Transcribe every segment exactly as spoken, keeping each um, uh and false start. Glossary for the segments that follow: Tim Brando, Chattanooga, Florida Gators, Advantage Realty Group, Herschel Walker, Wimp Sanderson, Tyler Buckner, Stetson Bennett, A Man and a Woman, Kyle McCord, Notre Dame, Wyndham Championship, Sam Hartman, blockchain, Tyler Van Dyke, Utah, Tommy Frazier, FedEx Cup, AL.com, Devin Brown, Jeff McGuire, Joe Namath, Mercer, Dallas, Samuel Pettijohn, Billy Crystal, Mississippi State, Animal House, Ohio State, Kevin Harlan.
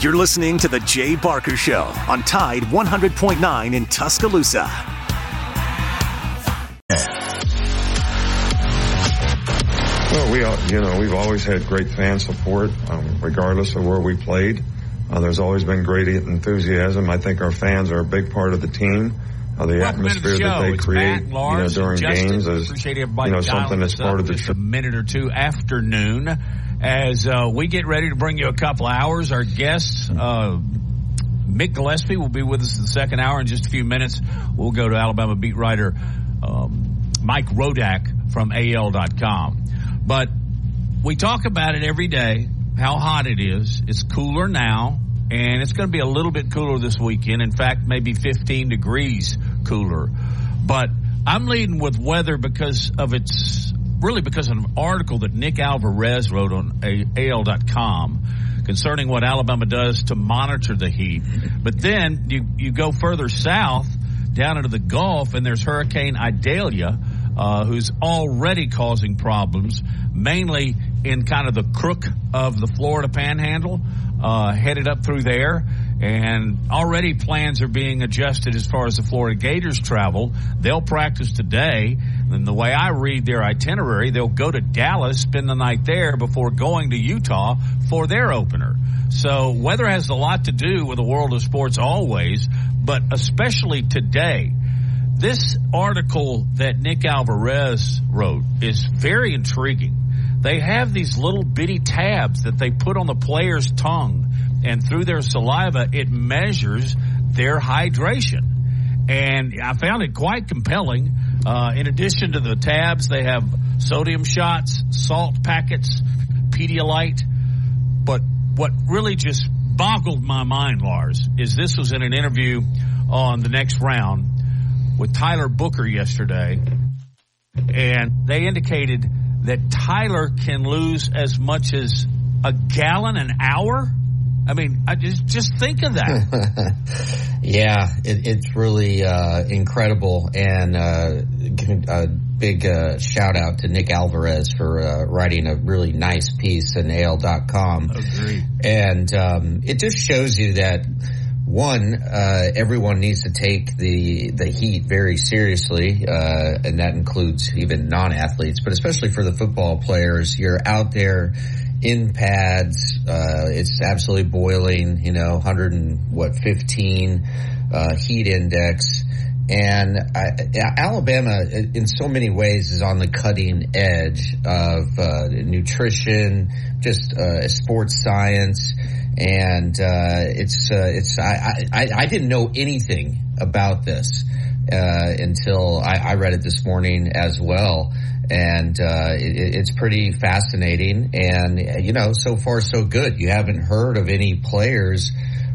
You're listening to The Jay Barker Show on Tide one hundred point nine in Tuscaloosa. Well, we, all, you know, we've always had great fan support, um, regardless of where we played. Uh, there's always been great enthusiasm. I think our fans are a big part of the team. Uh, the Welcome atmosphere the that they it's create Matt, Lars, you know, during Justin. games is you know, something that's part of the show. A minute or two afternoon as uh, we get ready to bring you a couple hours. Our guests, uh, Mick Gillespie, will be with us in the second hour in just a few minutes. We'll go to Alabama beat writer um, Mike Rodak from A L dot com. But we talk about it every day, how hot it is. It's cooler now. And it's going to be a little bit cooler this weekend. In fact, maybe fifteen degrees cooler. But I'm leading with weather because of its, really because of an article that Nick Alvarez wrote on A L dot com concerning what Alabama does to monitor the heat. But then you, you go further south down into the Gulf, and there's Hurricane Idalia, uh, who's already causing problems, mainly in kind of the crook of the Florida Panhandle. Uh, headed up through there, and already plans are being adjusted as far as the Florida Gators travel. They'll practice today, and the way I read their itinerary, they'll go to Dallas, spend the night there before going to Utah for their opener. So weather has a lot to do with the world of sports always, but especially today. This article that Nick Alvarez wrote is very intriguing. They have these little bitty tabs that they put on the player's tongue, and through their saliva, it measures their hydration. And I found it quite compelling. Uh, in addition to the tabs, they have sodium shots, salt packets, Pedialyte. But what really just boggled my mind, Lars, is this was in an interview on The Next Round with Tyler Booker yesterday, and they indicated that Tyler can lose as much as a gallon an hour? I mean, I just, just think of that. yeah, it, it's really uh, incredible. And uh, a big uh, shout out to Nick Alvarez for uh, writing a really nice piece in A L dot com. Agreed. And um, it just shows you that, one, uh, everyone needs to take the, the heat very seriously, uh, and that includes even non-athletes, but especially for the football players. You're out there in pads, uh, it's absolutely boiling, you know, one hundred and what, fifteen, uh, heat index. And I, Alabama, in so many ways, is on the cutting edge of uh, nutrition, just uh, sports science, and uh, it's uh, it's. I, I I didn't know anything about this uh, until I, I read it this morning as well, and uh, it, it's pretty fascinating. And you know, so far so good. You haven't heard of any players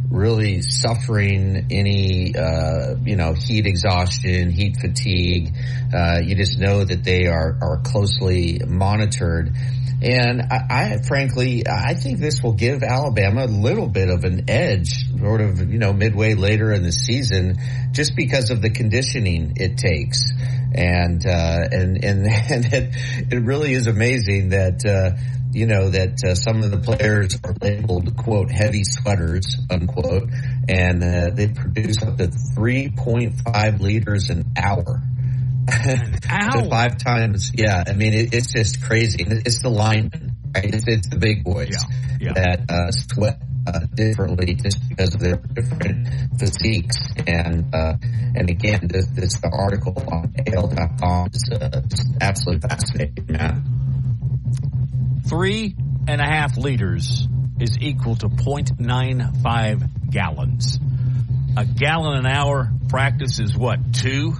really suffering any, uh, you know, heat exhaustion, heat fatigue. Uh, you just know that they are, are closely monitored. And I, I, frankly, I think this will give Alabama a little bit of an edge, sort of, you know, midway later in the season, just because of the conditioning it takes. And, uh, and, and, and it, it really is amazing that, uh, you know, that uh, some of the players are labeled, quote, heavy sweaters, unquote, and uh, they produce up to three point five liters an hour. Ow. Five times. Yeah. I mean, it, it's just crazy. It's the linemen, right? It's, it's the big boys yeah. Yeah. that uh, sweat uh, differently just because of their different physiques. And, uh, and again, this, this the article on A L dot com is uh, just absolutely fascinating. Yeah. Three and a half liters is equal to zero point nine five gallons. A gallon an hour practice is what, two?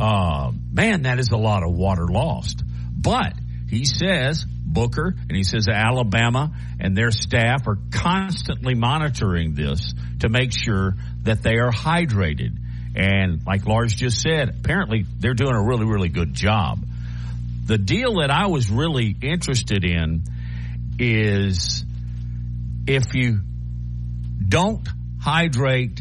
Uh, man, that is a lot of water lost. But he says, Booker, and he says Alabama and their staff are constantly monitoring this to make sure that they are hydrated. And like Lars just said, apparently they're doing a really, really good job. The deal that I was really interested in is if you don't hydrate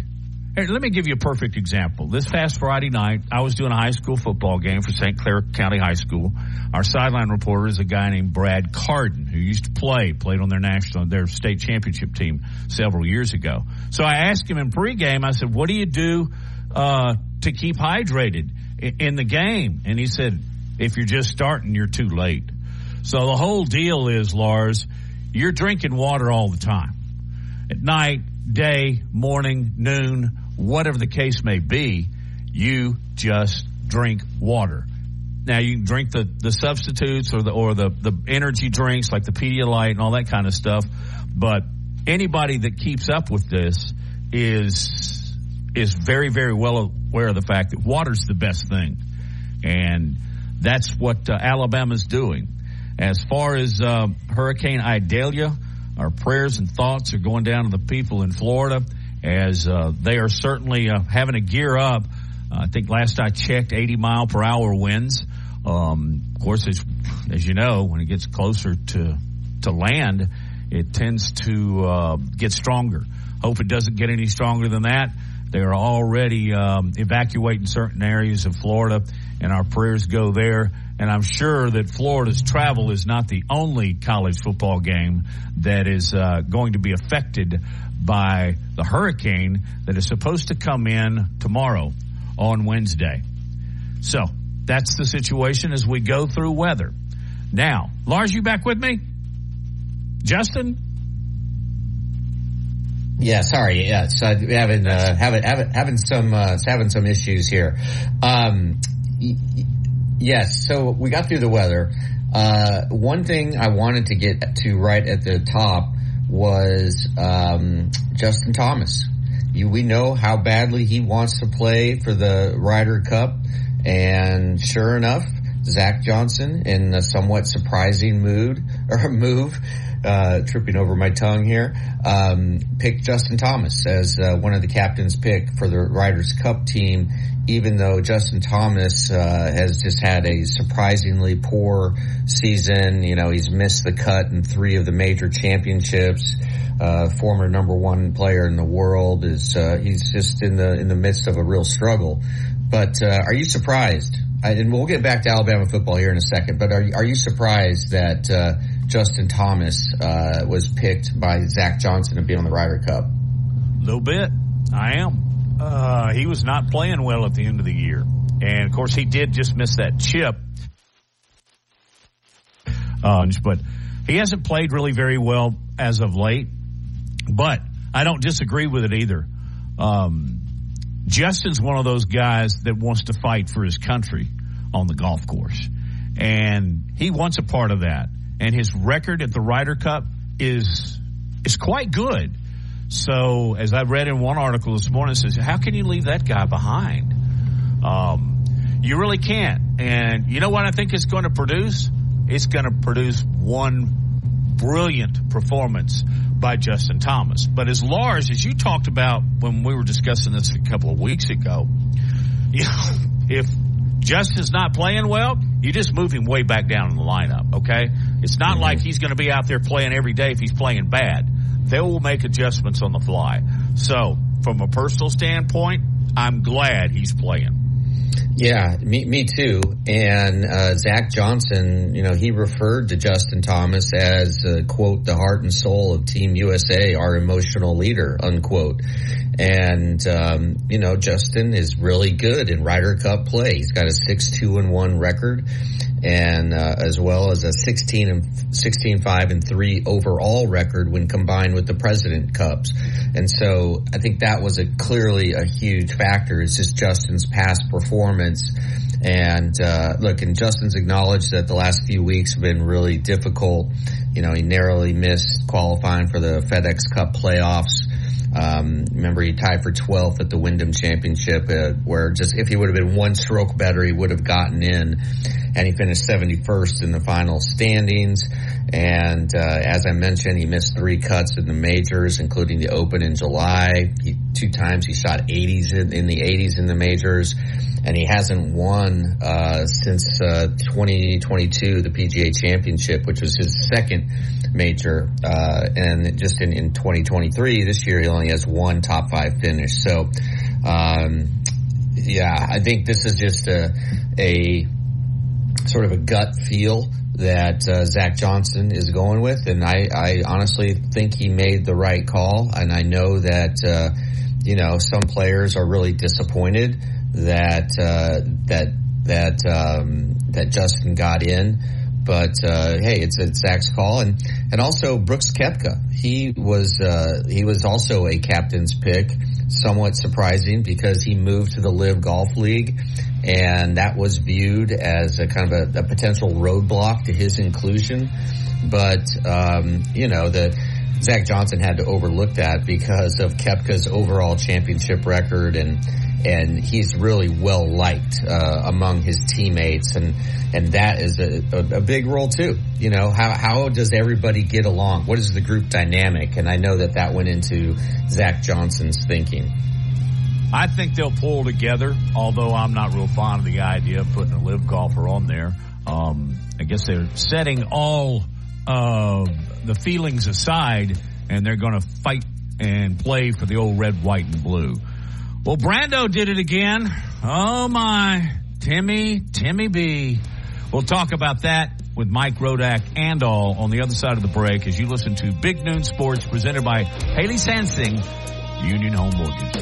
Hey, let me give you a perfect example. This past Friday night, I was doing a high school football game for Saint Clair County High School. Our sideline reporter is a guy named Brad Carden, who used to play, played on their national, their state championship team several years ago. So I asked him in pregame, I said, what do you do uh, to keep hydrated in the game? And he said, if you're just starting, you're too late. So the whole deal is, Lars, you're drinking water all the time. At night, day, morning, noon, whatever the case may be, you just drink water. Now, you can drink the, the substitutes or the or the, the energy drinks like the Pedialyte and all that kind of stuff. But anybody that keeps up with this is is very, very well aware of the fact that water's the best thing. And that's what uh, Alabama's doing. As far as uh, Hurricane Idalia, our prayers and thoughts are going down to the people in Florida as uh, they are certainly uh, having to gear up. Uh, I think last I checked, eighty mile per hour winds. Um, of course, it's, as you know, when it gets closer to, to land, it tends to uh, get stronger. Hope it doesn't get any stronger than that. They are already um, evacuating certain areas of Florida, and our prayers go there. And I'm sure that Florida's travel is not the only college football game that is uh, going to be affected by the hurricane that is supposed to come in tomorrow on Wednesday. So that's the situation as we go through weather. Now, Lars, you back with me? Justin? Yeah, sorry. Yeah, so having uh, having having having some uh, having some issues here. Um, y- Yes, so we got through the weather. Uh, one thing I wanted to get to right at the top was um, Justin Thomas. You, we know how badly he wants to play for the Ryder Cup, and sure enough, Zach Johnson, in a somewhat surprising mood or move, uh, tripping over my tongue here, um, picked Justin Thomas as uh, one of the captain's pick for the Ryder Cup team, even though Justin Thomas uh, has just had a surprisingly poor season. You know, he's missed the cut in three of the major championships. Uh, former number one player in the world is uh, he's just in the in the midst of a real struggle. But uh, are you surprised? I, and we'll get back to Alabama football here in a second, but are you, are you surprised that uh, Justin Thomas uh, was picked by Zach Johnson to be on the Ryder Cup? A little bit. I am. Uh, he was not playing well at the end of the year. And, of course, he did just miss that chip. Uh, but he hasn't played really very well as of late. But I don't disagree with it either. Um Justin's one of those guys that wants to fight for his country on the golf course. And he wants a part of that. And his record at the Ryder Cup is is quite good. So, as I read in one article this morning, it says, how can you leave that guy behind? Um, you really can't. And you know what I think it's going to produce? It's going to produce one brilliant performance by Justin Thomas. But as Lars, as you talked about when we were discussing this a couple of weeks ago, you know, if Justin's not playing well, you just move him way back down in the lineup, okay? It's not mm-hmm. like he's going to be out there playing every day if he's playing bad. They will make adjustments on the fly. So, from a personal standpoint, I'm glad he's playing. Yeah, me, me too. And uh, Zach Johnson, you know, he referred to Justin Thomas as, uh, quote, the heart and soul of Team U S A, our emotional leader, unquote. And, um, you know, Justin is really good in Ryder Cup play. He's got a six two and one record, and uh, as well as a sixteen and sixteen five and three overall record when combined with the President Cups. And so I think that was a clearly a huge factor. It's just Justin's past performance. And uh look, and Justin's acknowledged that the last few weeks have been really difficult. You know, he narrowly missed qualifying for the FedEx Cup playoffs. Um, remember, he tied for twelfth at the Wyndham Championship, uh, where just if he would have been one stroke better, he would have gotten in. And he finished seventy-first in the final standings. And uh, as I mentioned, he missed three cuts in the majors, including the Open in July. He, two times he shot eighties in, in the eighties in the majors. And he hasn't won uh, since uh, twenty twenty-two, the P G A Championship, which was his second major. Uh, and just in, in twenty twenty-three, this year he only has one top five finish. So Um, yeah, I think this is just a, a sort of a gut feel that uh, Zach Johnson is going with, and I, I honestly think he made the right call. And I know that uh, you know, some players are really disappointed that uh, that that um, that Justin got in. But uh, hey, it's it's Zach's call, and and also Brooks Koepka. He was uh, he was also a captain's pick, somewhat surprising because he moved to the L I V Golf League, and that was viewed as a kind of a, a potential roadblock to his inclusion. But um, you know, the Zach Johnson had to overlook that because of Koepka's overall championship record, and. And he's really well liked uh, among his teammates, and and that is a, a, a big role too. You know, how how does everybody get along? What is the group dynamic? And I know that that went into Zach Johnson's thinking. I think they'll pull together, although I'm not real fond of the idea of putting a live golfer on there. Um, I guess they're setting all uh, the feelings aside, and they're going to fight and play for the old red, white, and blue. Well, Brando did it again. Oh, my. Timmy, Timmy B. We'll talk about that with Mike Rodak and all on the other side of the break as you listen to Big Noon Sports presented by Haley Sansing, Union Home Mortgage.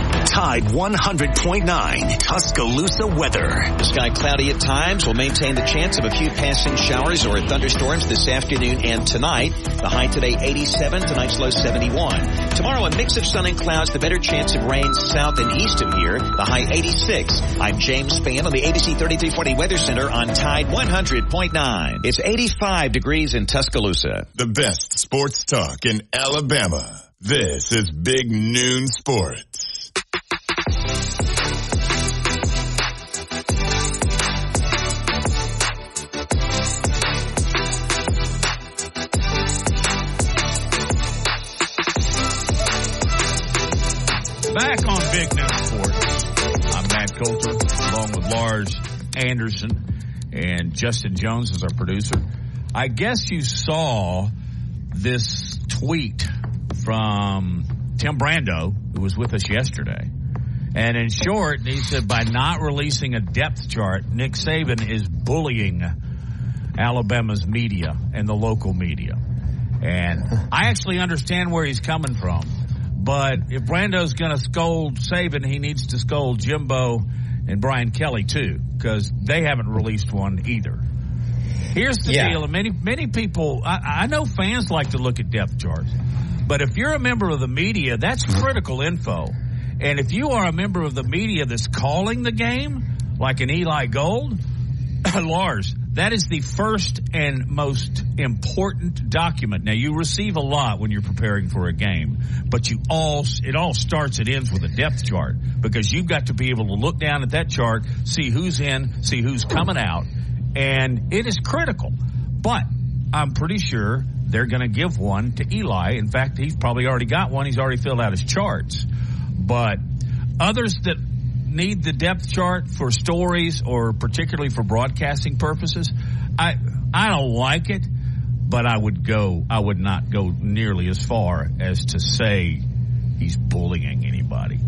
Tide one hundred point nine, Tuscaloosa weather. The sky cloudy at times will maintain the chance of a few passing showers or thunderstorms this afternoon and tonight. The high today eighty-seven, tonight's low seventy-one. Tomorrow a mix of sun and clouds, the better chance of rain south and east of here. The high eighty-six. I'm James Spann on the A B C thirty-three forty Weather Center on Tide one hundred point nine. It's eighty-five degrees in Tuscaloosa. The best sports talk in Alabama. This is Big Noon Sports. Back on Big Noon Sports, I'm Matt Coulter, along with Lars Anderson, and Justin Jones is our producer. I guess you saw this tweet from Tim Brando, who was with us yesterday. And in short, he said, by not releasing a depth chart, Nick Saban is bullying Alabama's media and the local media. And I actually understand where he's coming from. But if Brando's going to scold Saban, he needs to scold Jimbo and Brian Kelly, too, because they haven't released one either. Here's the yeah. deal. Many many people, I, I know fans like to look at depth charts. But if you're a member of the media, that's critical info. And if you are a member of the media that's calling the game, like an Eli Gold, Lars, that is the first and most important document. Now, you receive a lot when you're preparing for a game, but you all it all starts and ends with a depth chart, because you've got to be able to look down at that chart, see who's in, see who's coming out, and it is critical. But I'm pretty sure they're going to give one to Eli. In fact, he's probably already got one. He's already filled out his charts. But others that need the depth chart for stories or particularly for broadcasting purposes, I I don't like it, but I would go I would not go nearly as far as to say he's bullying anybody.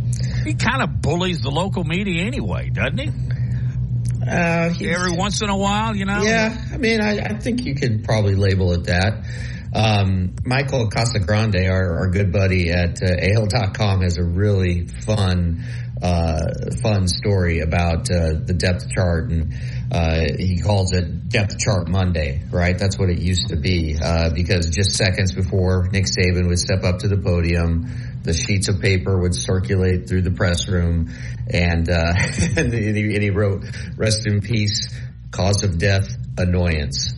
He kind of bullies the local media anyway, doesn't he? Uh, Every once in a while, you know? Yeah, I mean, I, I think you could probably label it that. Um, Michael Casagrande, our, our good buddy at uh, A L dot com, has a really fun, uh, fun story about uh, the depth chart, and uh, he calls it Depth Chart Monday, right? That's what it used to be, uh, because just seconds before Nick Saban would step up to the podium, the sheets of paper would circulate through the press room, and, uh, and, he, and he wrote, "Rest in peace, Cause of death, annoyance.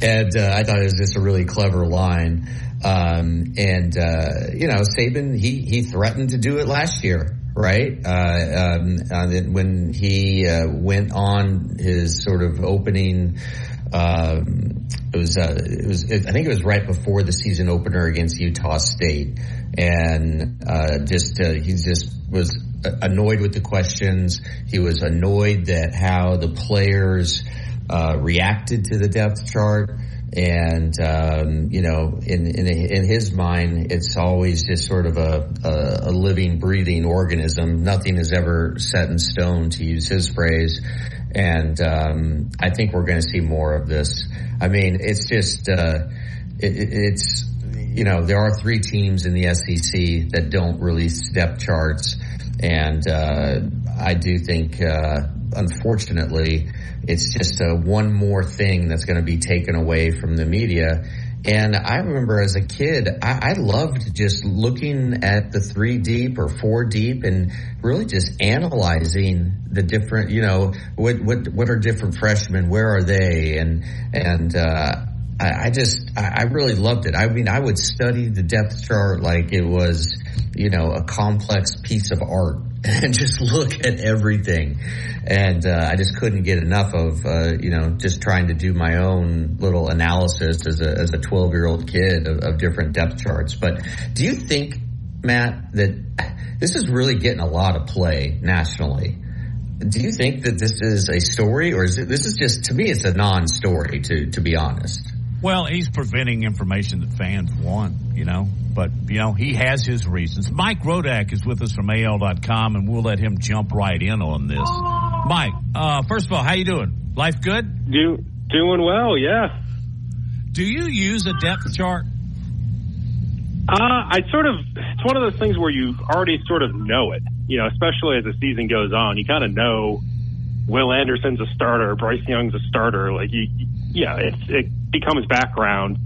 And uh, I thought it was just a really clever line. Um, and, uh, you know, Saban, he, he threatened to do it last year, right? Uh, um, when he uh, went on his sort of opening, um, it was, uh, it was, it, I think it was right before the season opener against Utah State. And, uh, just, uh, he just was annoyed with the questions. He was annoyed that how the players, uh, reacted to the depth chart. And, um, you know, in, in, in his mind, it's always just sort of a, a, a living, breathing organism. Nothing is ever set in stone, to use his phrase. And, um, I think we're going to see more of this. I mean, it's just, uh, it, it's, you know, there are three teams in the S E C that don't release depth charts. And, uh, I do think, uh, unfortunately, it's just a one more thing that's going to be taken away from the media. And I remember as a kid, I, I loved just looking at the three deep or four deep and really just analyzing the different, you know, what what what are different freshmen, where are they, and and uh, I, I just I really loved it. I mean, I would study the depth chart like it was, you know, a complex piece of art. And just look at everything. And uh, I just couldn't get enough of, uh, you know, just trying to do my own little analysis as a as a twelve-year-old kid of, of different depth charts. But do you think, Matt, that this is really getting a lot of play nationally? Do you think that this is a story, or is it, this is just, to me, it's a non-story, to, to be honest? Well, he's preventing information that fans want, you know. But, you know, he has his reasons. Mike Rodak is with us from A L dot com, and we'll let him jump right in on this. Mike, uh, first of all, how you doing? Life good? Do, doing well, yeah. Do you use a depth chart? Uh, I sort of – it's one of those things where you already sort of know it, you know, especially as the season goes on. You kind of know Will Anderson's a starter, Bryce Young's a starter. Like, you, yeah, it's, it becomes background.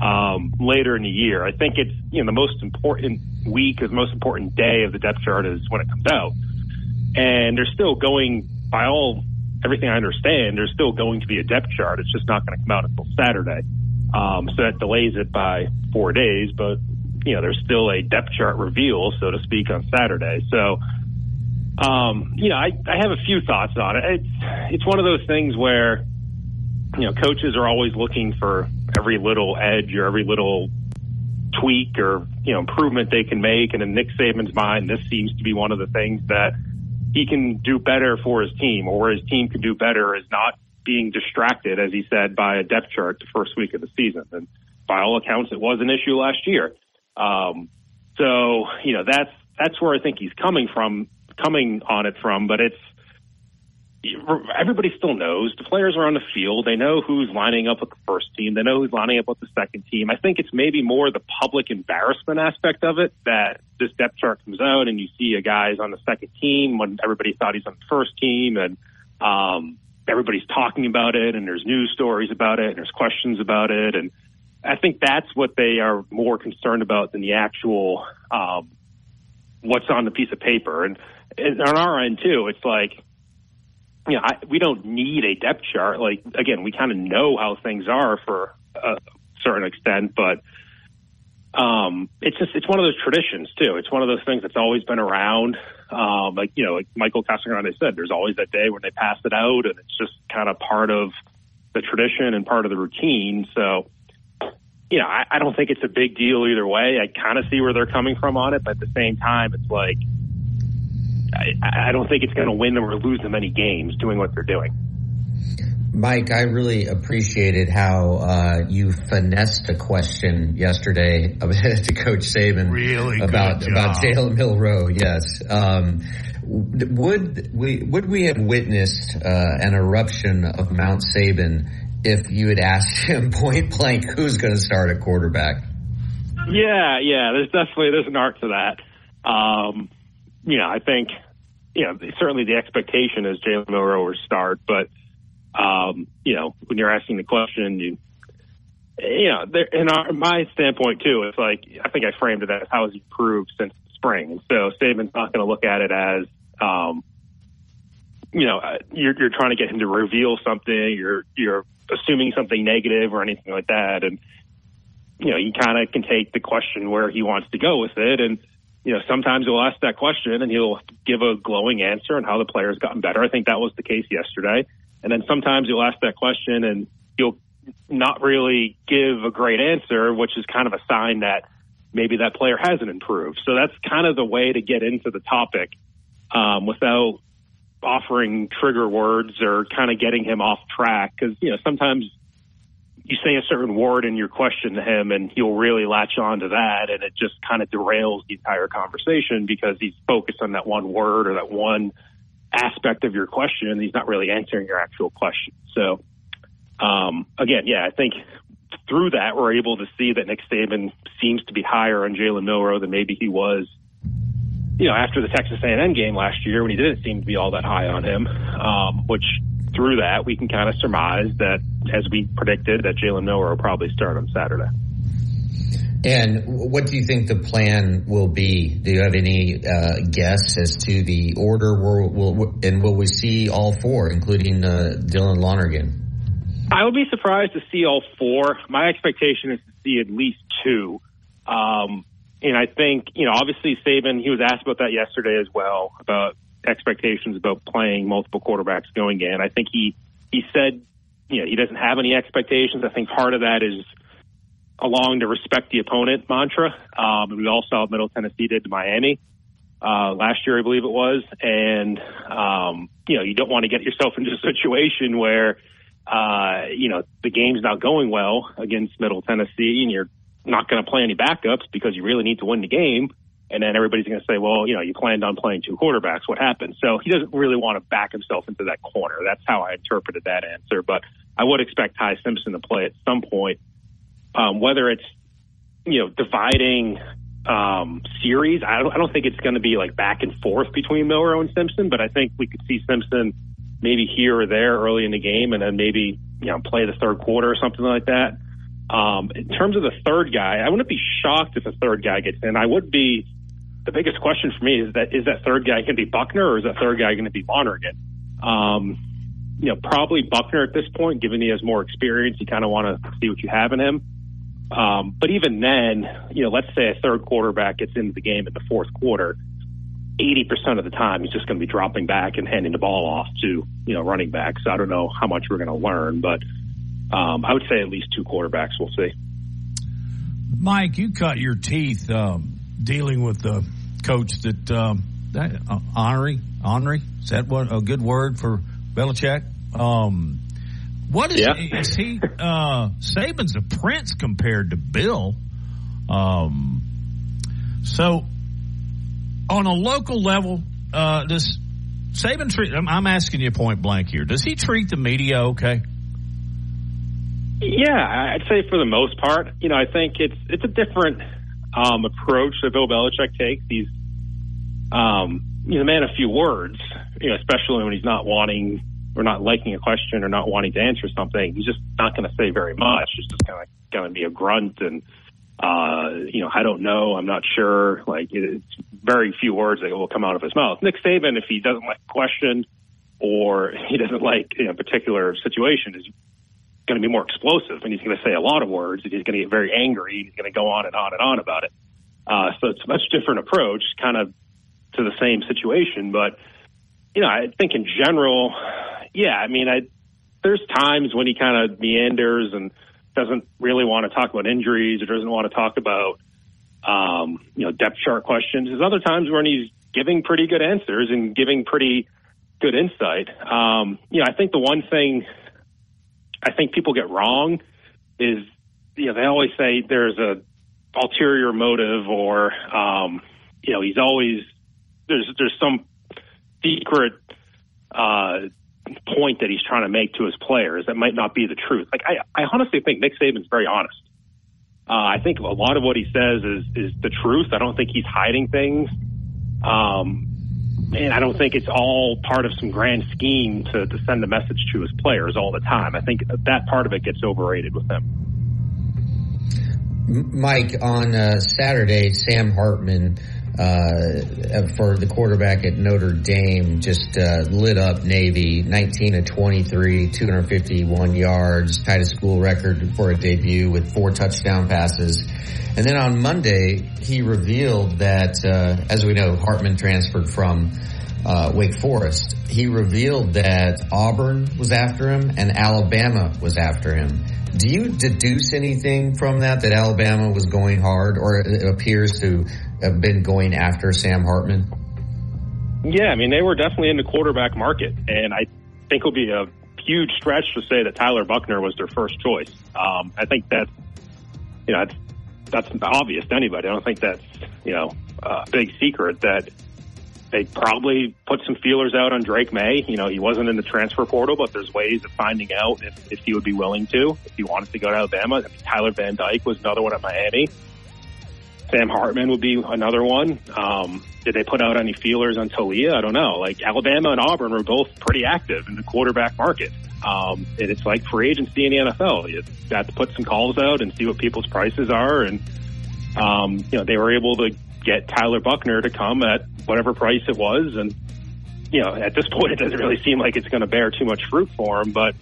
Um, later in the year, I think it's, you know, the most important week or the most important day of the depth chart is when it comes out. And there's still going, by all everything I understand, there's still going to be a depth chart. It's just not going to come out until Saturday. Um, so that delays it by four days. But, you know, there's still a depth chart reveal, so to speak, on Saturday. So, um, you know, I, I have a few thoughts on it. It's, it's one of those things where, you know, coaches are always looking for every little edge or every little tweak or, you know, improvement they can make. And in Nick Saban's mind, this seems to be one of the things that he can do better for his team, or his team can do better, is not being distracted, as he said, by a depth chart the first week of the season. And by all accounts, it was an issue last year. Um, so, you know, that's, that's where I think he's coming from, coming on it from, but it's, everybody still knows the players are on the field. They know who's lining up with the first team. They know who's lining up with the second team. I think it's maybe more the public embarrassment aspect of it, that this depth chart comes out and you see a guy's on the second team when everybody thought he's on the first team, and um, everybody's talking about it, and there's news stories about it, and there's questions about it. And I think that's what they are more concerned about than the actual um, what's on the piece of paper. And, and on our end too, it's like, you know, I, we don't need a depth chart. Like, again, we kind of know how things are for a certain extent, but um, it's just, it's one of those traditions too. It's one of those things that's always been around. Um, like, you know, like Michael Casagrande said, there's always that day when they pass it out, and it's just kind of part of the tradition and part of the routine. So, you know, I, I don't think it's a big deal either way. I kind of see where they're coming from on it, but at the same time, it's like, I, I don't think it's going to win them or lose them any games doing what they're doing. Mike, I really appreciated how uh, you finessed a question yesterday to Coach Saban really about about Jalen Milroe. Yes, um, would we would we have witnessed uh, an eruption of Mount Saban if you had asked him point blank who's going to start at quarterback? Yeah, yeah. There's definitely there's an art to that. Um, You know, I think, you know, certainly the expectation is Jalen Milroe will start, but, um, you know, when you're asking the question, you, you know, there, in our, my standpoint, too, it's like, I think I framed it as how has he improved since spring. So Saban's not going to look at it as, um, you know, you're, you're trying to get him to reveal something. You're you're assuming something negative or anything like that. And, you know, he kind of can take the question where he wants to go with it. And, you know, sometimes he'll ask that question and he'll give a glowing answer on how the player's gotten better. I think that was the case yesterday. And then sometimes he'll ask that question and he'll not really give a great answer, which is kind of a sign that maybe that player hasn't improved. So that's kind of the way to get into the topic um, without offering trigger words or kind of getting him off track. Because, you know, sometimes you say a certain word in your question to him and he'll really latch on to that, and it just kind of derails the entire conversation because he's focused on that one word or that one aspect of your question, and he's not really answering your actual question. So, um, again, yeah, I think through that, we're able to see that Nick Saban seems to be higher on Jalen Milroe than maybe he was, you know, after the Texas A and M game last year when he didn't seem to be all that high on him, um, which through that we can kind of surmise that, as we predicted, that Jalen Milroe will probably start on Saturday. And what do you think the plan will be? Do you have any uh, guess as to the order? Will, will, and will we see all four, including uh, Dylan Lonergan? I would be surprised to see all four. My expectation is to see at least two. Um, and I think, you know, obviously Saban, he was asked about that yesterday as well, about expectations about playing multiple quarterbacks going in. I think he, he said, you know, he doesn't have any expectations. I think part of that is along the respect the opponent mantra. Um, we all saw what Middle Tennessee did to Miami uh, last year, I believe it was. And, um, you know, you don't want to get yourself into a situation where, Uh, you know, the game's not going well against Middle Tennessee and you're not going to play any backups because you really need to win the game. And then everybody's going to say, well, you know, you planned on playing two quarterbacks. What happened? So he doesn't really want to back himself into that corner. That's how I interpreted that answer. But I would expect Ty Simpson to play at some point, um, whether it's, you know, dividing um, series. I don't, I don't think it's going to be like back and forth between Milroe and Simpson, but I think we could see Simpson maybe here or there early in the game, and then maybe, you know, play the third quarter or something like that. Um, in terms of the third guy, I wouldn't be shocked if a third guy gets in. I would be. The biggest question for me is that is that third guy going to be Buckner, or is that third guy going to be Lonergan? Um, you know, probably Buckner at this point, given he has more experience. You kind of want to see what you have in him. Um, but even then, you know, let's say a third quarterback gets into the game in the fourth quarter. eighty percent of the time, he's just going to be dropping back and handing the ball off to, you know, running backs. So I don't know how much we're going to learn, but um, I would say at least two quarterbacks. We'll see. Mike, you cut your teeth um, dealing with the coach that um, that uh, Henry. Henry, is that what a good word for Belichick? Um, what is, yeah. is he? Uh, Saban's a prince compared to Bill. Um, so. On a local level, uh, does Saban treat? I'm, I'm asking you point blank here. Does he treat the media okay? Yeah, I'd say for the most part. You know, I think it's it's a different um, approach that Bill Belichick takes. He's, um, you know, a man of few words. You know, especially when he's not wanting or not liking a question or not wanting to answer something, he's just not going to say very much. He's just kind of going to be a grunt and. Uh, you know, I don't know. I'm not sure. Like, it's very few words that will come out of his mouth. Nick Saban, if he doesn't like a question or he doesn't like, you know, a particular situation, is going to be more explosive, and he's going to say a lot of words, and he's going to get very angry. He's going to go on and on and on about it. Uh, so it's a much different approach, kind of to the same situation. But, you know, I think in general, yeah, I mean, I there's times when he kind of meanders and doesn't really want to talk about injuries or doesn't want to talk about, um, you know, depth chart questions. There's other times when he's giving pretty good answers and giving pretty good insight. Um, you know, I think the one thing I think people get wrong is, you know, they always say there's a ulterior motive or, um, you know, he's always, there's, there's some secret, uh, point that he's trying to make to his players that might not be the truth. Like, I, I honestly think Nick Saban's very honest. Uh, I think a lot of what he says is, is the truth. I don't think he's hiding things. Um, and I don't think it's all part of some grand scheme to, to send a message to his players all the time. I think that part of it gets overrated with him. Mike, on uh, Saturday, Sam Hartman uh, for the quarterback at Notre Dame, just uh, lit up Navy, nineteen of twenty-three, two hundred fifty-one yards, tied a school record for a debut with four touchdown passes. And then on Monday, he revealed that, uh, as we know, Hartman transferred from uh, Wake Forest. He revealed that Auburn was after him and Alabama was after him. Do you deduce anything from that, that Alabama was going hard, or it appears to have been going after Sam Hartman? Yeah, I mean, they were definitely in the quarterback market, and I think it would be a huge stretch to say that Tyler Buckner was their first choice. Um, I think that's, you know, that's, that's obvious to anybody. I don't think that's, you know, a big secret that they probably put some feelers out on Drake May. You know, he wasn't in the transfer portal, but there's ways of finding out if, if he would be willing to, if he wanted to go to Alabama. I mean, Tyler Van Dyke was another one at Miami. Sam Hartman would be another one. Um, did they put out any feelers on Talia? I don't know. Like, Alabama and Auburn were both pretty active in the quarterback market. Um, and it's like free agency in the N F L. You have to put some calls out and see what people's prices are. And, um, you know, they were able to get Tyler Buckner to come at whatever price it was. And, you know, at this point, it doesn't really seem like it's going to bear too much fruit for him. But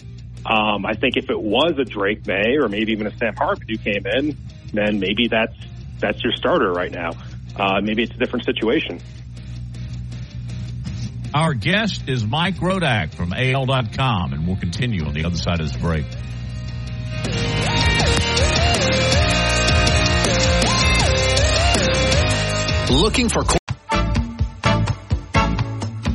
um, I think if it was a Drake May or maybe even a Sam Hartman who came in, then maybe that's that's your starter right now. Uh, maybe it's a different situation. Our guest is Mike Rodak from A L dot com, and we'll continue on the other side of this break. Looking for...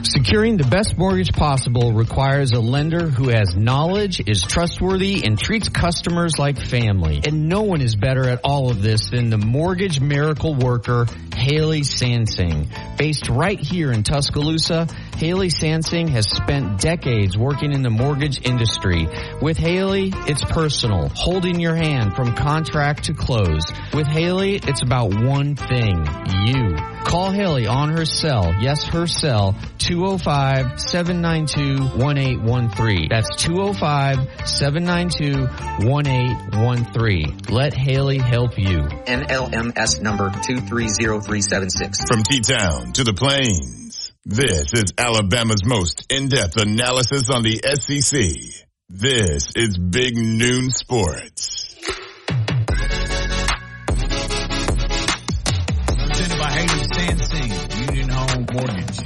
Securing the best mortgage possible requires a lender who has knowledge, is trustworthy, and treats customers like family. And no one is better at all of this than the mortgage miracle worker, Haley Sansing. Based right here in Tuscaloosa, Haley Sansing has spent decades working in the mortgage industry. With Haley, it's personal, holding your hand from contract to close. With Haley, it's about one thing, you. Call Haley on her cell, yes, her cell, two oh five, seven nine two, one eight one three. That's two oh five, seven nine two, one eight one three. Let Haley help you. N L M S number two three zero three seven six. From T-Town to the Plains. This is Alabama's most in-depth analysis on the S E C. This is Big Noon Sports. Presented by Haley Sansing, Union Home Mortgage.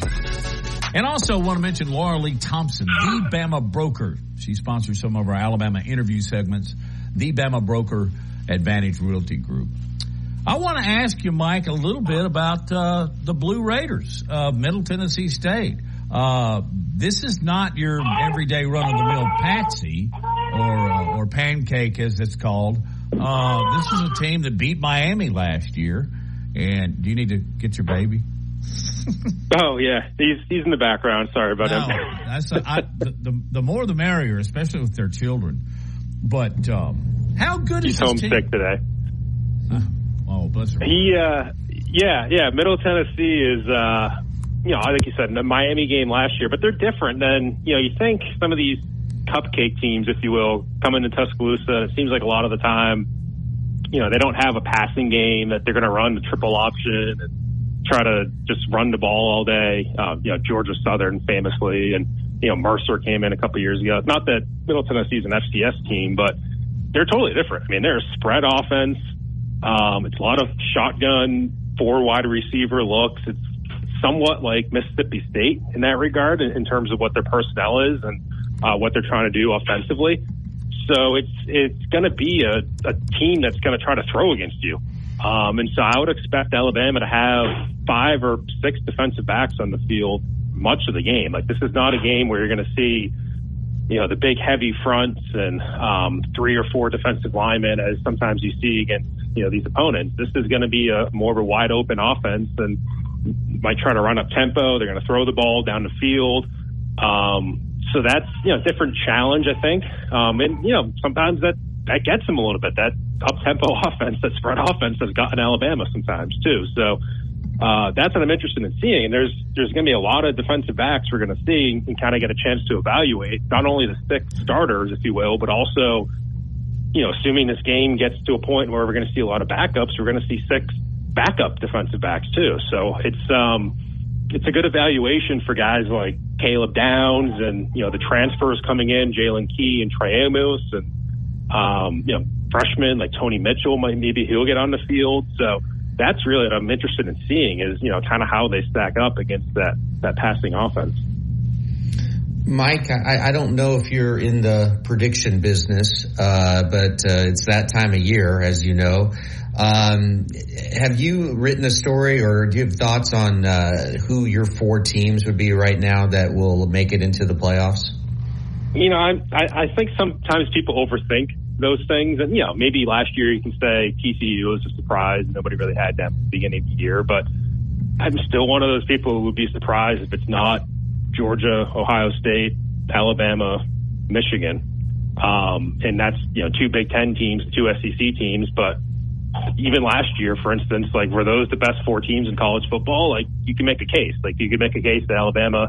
And also want to mention Laura Lee Thompson, the Bama Broker. She sponsors some of our Alabama interview segments. The Bama Broker, Advantage Realty Group. I want to ask you, Mike, a little bit about uh, the Blue Raiders of Middle Tennessee State. Uh, this is not your everyday run-of-the-mill patsy, or uh, or pancake, as it's called. Uh, this is a team that beat Miami last year. And do you need to get your baby? Oh, yeah. He's he's in the background. Sorry about no, him. that's a, I, the, the, the more the merrier, especially with their children. But um, how good he's is this team? He's homesick today. Uh, Oh, bless her. He, uh, yeah, yeah. Middle Tennessee is, uh, you know, I think you said the Miami game last year, but they're different than, you know, you think some of these cupcake teams, if you will, come into Tuscaloosa. It seems like a lot of the time, you know, they don't have a passing game, that they're going to run the triple option and try to just run the ball all day. Uh, you know, Georgia Southern famously, and, you know, Mercer came in a couple years ago. Not that Middle Tennessee is an F C S team, but they're totally different. I mean, they're a spread offense. Um, it's a lot of shotgun, four wide receiver looks. It's somewhat like Mississippi State in that regard, in, in terms of what their personnel is and uh, what they're trying to do offensively. So it's it's going to be a, a team that's going to try to throw against you. Um, and so I would expect Alabama to have five or six defensive backs on the field much of the game. Like, this is not a game where you're going to see, you know, the big heavy fronts and um, three or four defensive linemen, as sometimes you see against, you know, these opponents. This is going to be a more of a wide open offense, and might try to run up tempo. They're going to throw the ball down the field. Um, so that's, you know, different challenge, I think. Um, and, you know, sometimes that, that gets them a little bit. That up tempo offense, that spread offense has gotten Alabama sometimes too. So uh, that's what I'm interested in seeing. And there's, there's going to be a lot of defensive backs we're going to see and kind of get a chance to evaluate not only the six starters, if you will, but also, you know, assuming this game gets to a point where we're going to see a lot of backups, we're going to see six backup defensive backs too. So it's um, it's a good evaluation for guys like Caleb Downs and, you know, the transfers coming in, Jalen Key and Triamos, and um, you know, freshmen like Tony Mitchell, might maybe he'll get on the field. So that's really what I'm interested in seeing is, you know, kind of how they stack up against that, that passing offense. Mike, I, I don't know if you're in the prediction business, uh, but uh, it's that time of year, as you know. Um, have you written a story, or do you have thoughts on uh, who your four teams would be right now that will make it into the playoffs? You know, I, I, I think sometimes people overthink those things. And, you know, maybe last year you can say T C U was a surprise. Nobody really had that at the beginning of the year. But I'm still one of those people who would be surprised if it's not Georgia, Ohio State, Alabama, Michigan. Um, and that's, you know, two Big Ten teams, two S E C teams. But even last year, for instance, like, were those the best four teams in college football? Like, you can make a case. Like, you could make a case that Alabama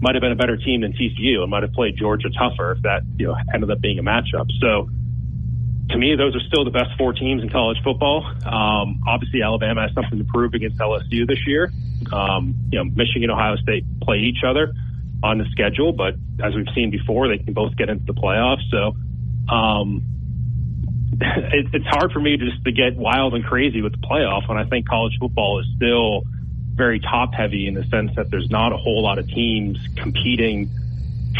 might have been a better team than T C U and might have played Georgia tougher if that, you know, ended up being a matchup. So to me, those are still the best four teams in college football. Um, obviously, Alabama has something to prove against L S U this year. Um, you know, Michigan and Ohio State play each other on the schedule, but as we've seen before, they can both get into the playoffs. So um, it, it's hard for me just to get wild and crazy with the playoff when I think college football is still very top-heavy in the sense that there's not a whole lot of teams competing,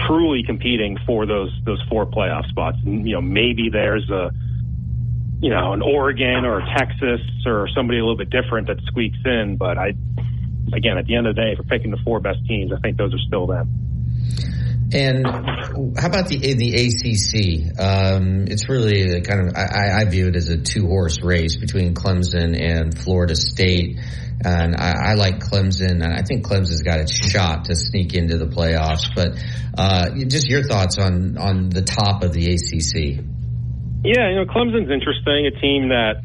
truly competing for those those four playoff spots. You know, maybe there's a, you know, an Oregon or a Texas or somebody a little bit different that squeaks in. But I, again, at the end of the day, for picking the four best teams, I think those are still them. And how about the the A C C? Um, it's really kind of, I, I view it as a two horse race between Clemson and Florida State. And I, I like Clemson. I think Clemson's got its shot to sneak into the playoffs. But uh, just your thoughts on, on the top of the A C C? Yeah, you know, Clemson's interesting. A team that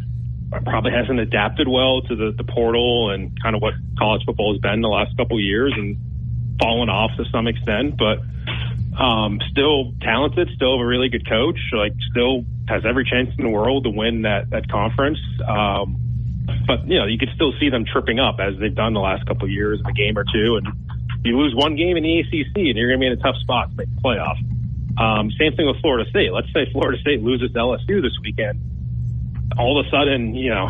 probably hasn't adapted well to the, the portal and kind of what college football has been the last couple of years, and fallen off to some extent, but um, still talented, still have a really good coach, like still has every chance in the world to win that, that conference. Um, but, you know, you could still see them tripping up as they've done the last couple of years, a game or two, and you lose one game in the A C C and you're going to be in a tough spot to make the playoff. Um, same thing with Florida State. Let's say Florida State loses to L S U this weekend. All of a sudden, you know,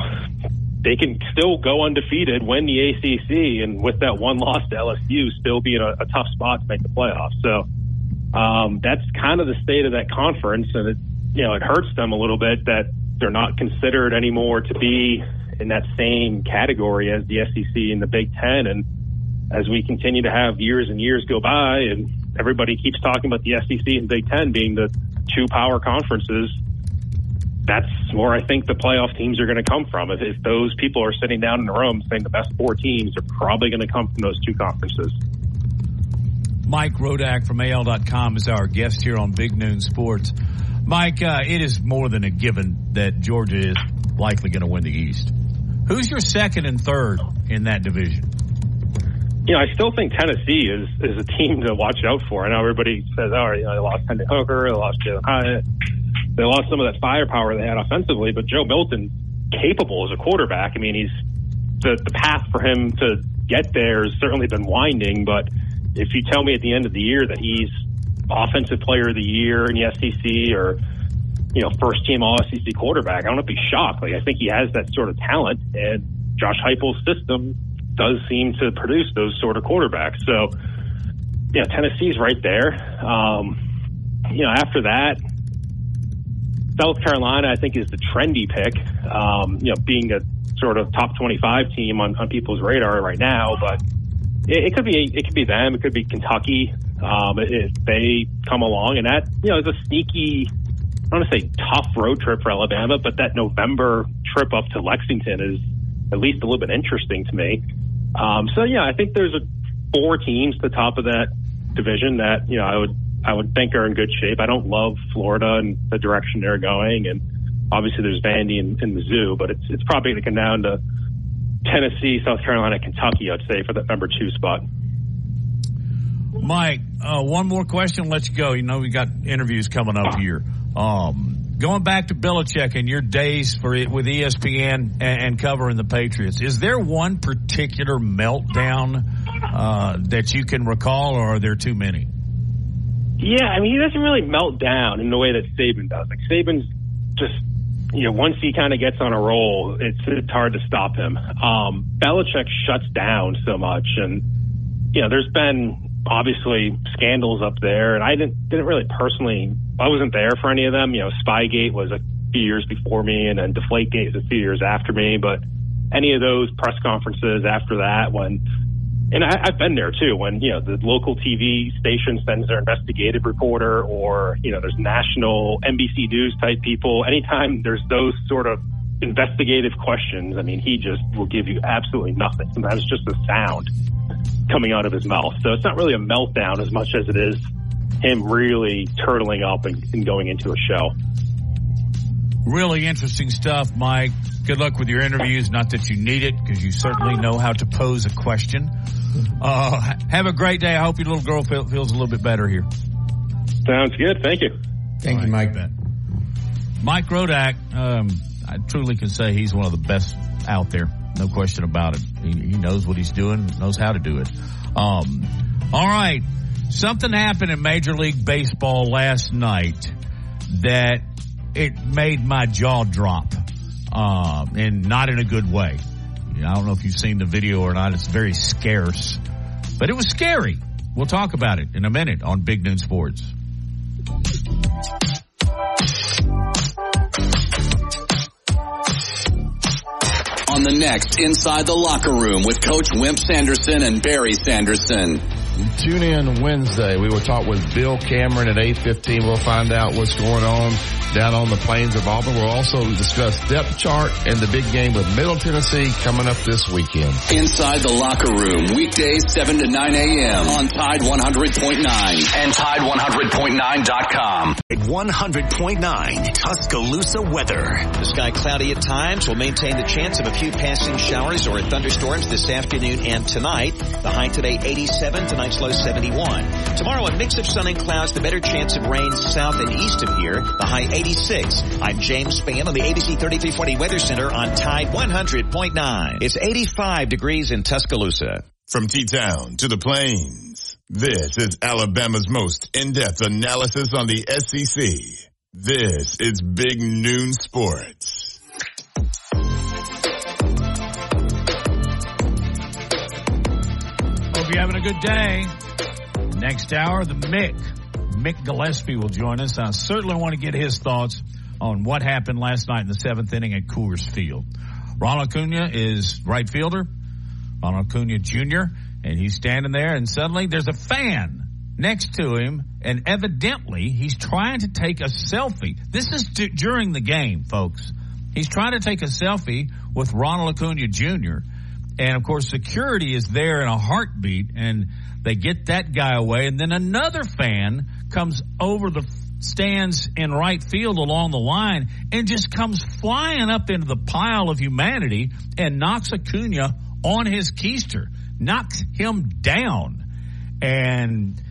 they can still go undefeated, win the A C C, and with that one loss to L S U, still be in a, a tough spot to make the playoffs. So um, that's kind of the state of that conference, and it, you know, it hurts them a little bit that they're not considered anymore to be in that same category as the S E C and the Big Ten. And as we continue to have years and years go by, and everybody keeps talking about the S E C and Big Ten being the two power conferences, that's where I think the playoff teams are going to come from. If, if those people are sitting down in a room saying the best four teams are probably going to come from those two conferences. Mike Rodak from A L dot com is our guest here on Big Noon Sports. Mike, uh, it is more than a given that Georgia is likely going to win the East. Who's your second and third in that division? You know, I still think Tennessee is, is a team to watch out for. I know everybody says, oh, you know, they lost Hendon Hooker, they lost Jalen Hyatt. They lost some of that firepower they had offensively, but Joe Milton's capable as a quarterback. I mean, he's the, the path for him to get there has certainly been winding, but if you tell me at the end of the year that he's offensive player of the year in the S E C or, you know, first-team All-S E C quarterback, I don't know if he's shocked. Like, I think he has that sort of talent, and Josh Heupel's system does seem to produce those sort of quarterbacks. So, yeah, Tennessee's right there. Um, you know, after that, South Carolina, I think, is the trendy pick, um, you know, being a sort of top twenty-five team on, on people's radar right now. But it, it could be it could be them. It could be Kentucky um, if they come along. And that, you know, is a sneaky, I don't want to say tough road trip for Alabama, but that November trip up to Lexington is at least a little bit interesting to me. Um, so, yeah, I think there's a, four teams at the top of that division that, you know, I would I would think are in good shape. I don't love Florida and the direction they're going, and obviously there's Vandy and, and Mizzou, but it's it's probably going to come down to Tennessee, South Carolina, Kentucky, I'd say, for that number two spot. Mike, uh, one more question. Let's go. You know, we got interviews coming up here. Um, going back to Belichick and your days for it with E S P N and, and covering the Patriots, is there one particular meltdown uh, that you can recall, or are there too many? Yeah, I mean, he doesn't really melt down in the way that Saban does. Like, Saban's just, you know, once he kind of gets on a roll, it's it's hard to stop him. Um, Belichick shuts down so much, and, you know, there's been obviously scandals up there, and I didn't didn't really personally, I wasn't there for any of them. You know, Spygate was a few years before me, and then Deflategate was a few years after me, but any of those press conferences after that when, and I, I've been there too, when, you know, the local T V station sends their investigative reporter, or, you know, there's national N B C News type people. Anytime there's those sort of investigative questions, I mean, he just will give you absolutely nothing. Sometimes it's just the sound coming out of his mouth. So it's not really a meltdown as much as it is him really turtling up and, and going into a show. Really interesting stuff, Mike. Good luck with your interviews. Not that you need it, because you certainly know how to pose a question. Uh, have a great day. I hope your little girl feel, feels a little bit better here. Sounds good. Thank you. Thank All you, right, Mike. You Mike Rodak, um, I truly can say he's one of the best out there. No question about it. He, he knows what he's doing, knows how to do it. Um, all right. Something happened in Major League Baseball last night that it made my jaw drop, um, and not in a good way. I don't know if you've seen the video or not. It's very scarce, but it was scary. We'll talk about it in a minute on Big Noon Sports. On the next Inside the Locker Room with Coach Wimp Sanderson and Barry Sanderson. Tune in Wednesday. We will talk with Bill Cameron at eight fifteen. We'll find out what's going on down on the plains of Auburn. We'll also discuss depth chart and the big game with Middle Tennessee coming up this weekend. Inside the Locker Room, weekdays seven to nine a.m. on Tide one hundred point nine and Tide one hundred point nine dot com. one hundred point nine, Tuscaloosa weather. The sky cloudy at times. Will maintain the chance of a few passing showers or thunderstorms this afternoon and tonight. The high today eighty-seven, tonight's low seventy-one. Tomorrow a mix of sun and clouds, the better chance of rain south and east of here. The high eighty-six. I'm James Spann on the A B C thirty-three forty Weather Center on Tide one hundred point nine. It's eighty-five degrees in Tuscaloosa. From T-Town to the Plains, this is Alabama's most in-depth analysis on the S E C. This is Big Noon Sports. Hope you're having a good day. Next hour, the Mick. Mick Gillespie will join us. I certainly want to get his thoughts on what happened last night in the seventh inning at Coors Field. Ronald Acuña is right fielder, Ronald Acuña Junior, and he's standing there, and suddenly there's a fan next to him, and evidently he's trying to take a selfie. This is d- during the game, folks. He's trying to take a selfie with Ronald Acuña Junior, and, of course, security is there in a heartbeat, and they get that guy away, and then another fan comes over the stands in right field along the line and just comes flying up into the pile of humanity and knocks Acuña on his keister, knocks him down. And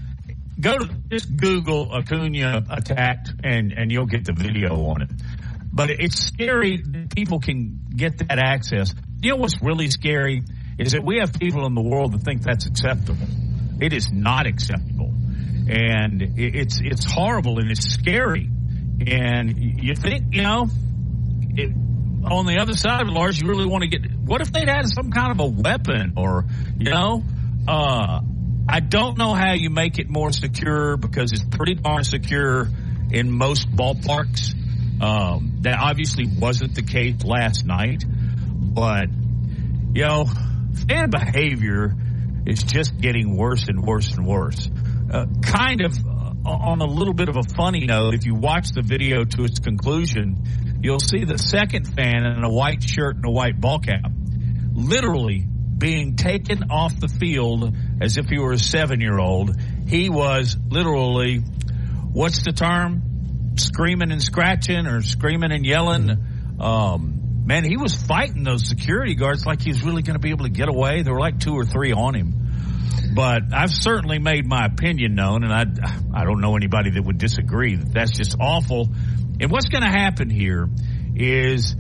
go to just Google Acuña attacked, and, and you'll get the video on it. But it's scary that people can get that access. You know what's really scary is that we have people in the world that think that's acceptable. It is not acceptable. And it's it's horrible, and it's scary. And you think, you know, it, on the other side of it, Lars, you really want to get – what if they'd had some kind of a weapon or, you know, uh, I don't know how you make it more secure, because it's pretty darn secure in most ballparks. Um, that obviously wasn't the case last night. But, you know, fan behavior is just getting worse and worse and worse. Uh, kind of uh, on a little bit of a funny note, if you watch the video to its conclusion, you'll see the second fan in a white shirt and a white ball cap literally being taken off the field as if he were a seven-year-old. He was literally, what's the term? Screaming and scratching, or screaming and yelling. Um Man, he was fighting those security guards like he was really going to be able to get away. There were like two or three on him. But I've certainly made my opinion known, and I, I don't know anybody that would disagree that that's just awful. And what's going to happen here is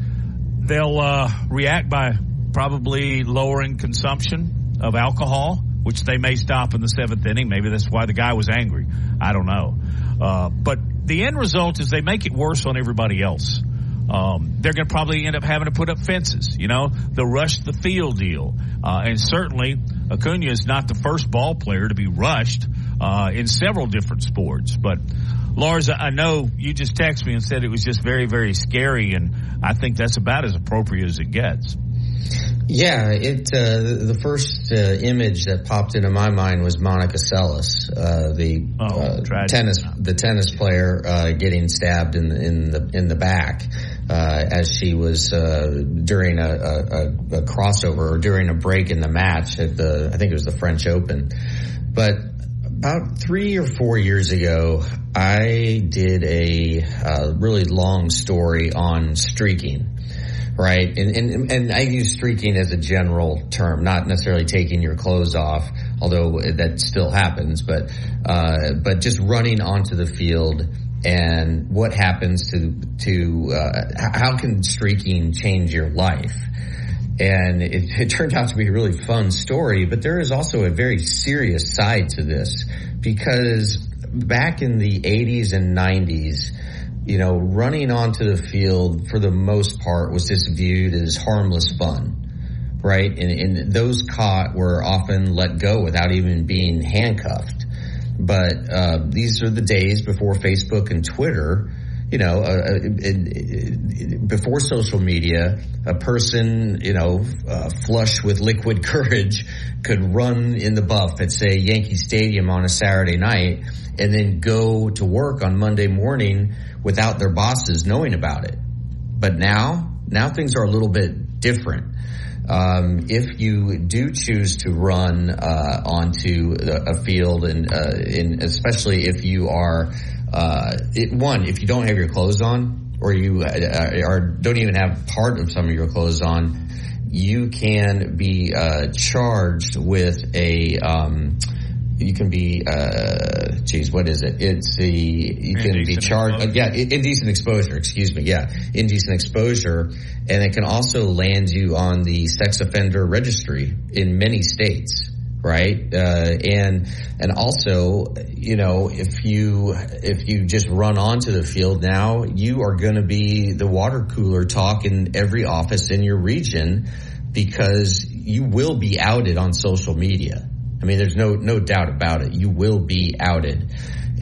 they'll uh, react by probably lowering consumption of alcohol, which they may stop in the seventh inning. Maybe that's why the guy was angry. I don't know. Uh, but the end result is they make it worse on everybody else. Um, they're going to probably end up having to put up fences, you know, the rush the field deal. Uh, and certainly Acuna is not the first ball player to be rushed uh, in several different sports. But, Lars, I know you just texted me and said it was just very, very scary, and I think that's about as appropriate as it gets. Yeah, it uh, the first uh, image that popped into my mind was Monica Seles, uh, the oh, uh, tennis the tennis player uh, getting stabbed in the, in the in the back uh, as she was uh, during a, a, a crossover or during a break in the match at the I think it was the French Open. But about three or four years ago, I did a uh, really long story on streaking. Right, and, and and I use streaking as a general term, not necessarily taking your clothes off, although that still happens. But uh, but just running onto the field and what happens to to uh, how can streaking change your life? And it, it turned out to be a really fun story, but there is also a very serious side to this because back in the eighties and nineties. You know, running onto the field for the most part was just viewed as harmless fun, right? And, and those caught were often let go without even being handcuffed. But uh, these are the days before Facebook and Twitter. You know, uh, it, it, it, before social media, a person, you know, uh, flush with liquid courage could run in the buff at, say, Yankee Stadium on a Saturday night and then go to work on Monday morning without their bosses knowing about it. But now, now things are a little bit different. Um, if you do choose to run uh, onto a field, and, uh, and especially if you are, uh, it, one, if you don't have your clothes on, or you uh, are, don't even have part of some of your clothes on, you can be uh, charged with a. Um, You can be, uh, geez, what is it? It's the, you can indecent be charged, uh, yeah, indecent exposure, excuse me, yeah, indecent exposure. And it can also land you on the sex offender registry in many states, right? Uh, and, and also, you know, if you, if you just run onto the field now, you are going to be the water cooler talk in every office in your region because you will be outed on social media. I mean, there's no no doubt about it. You will be outed.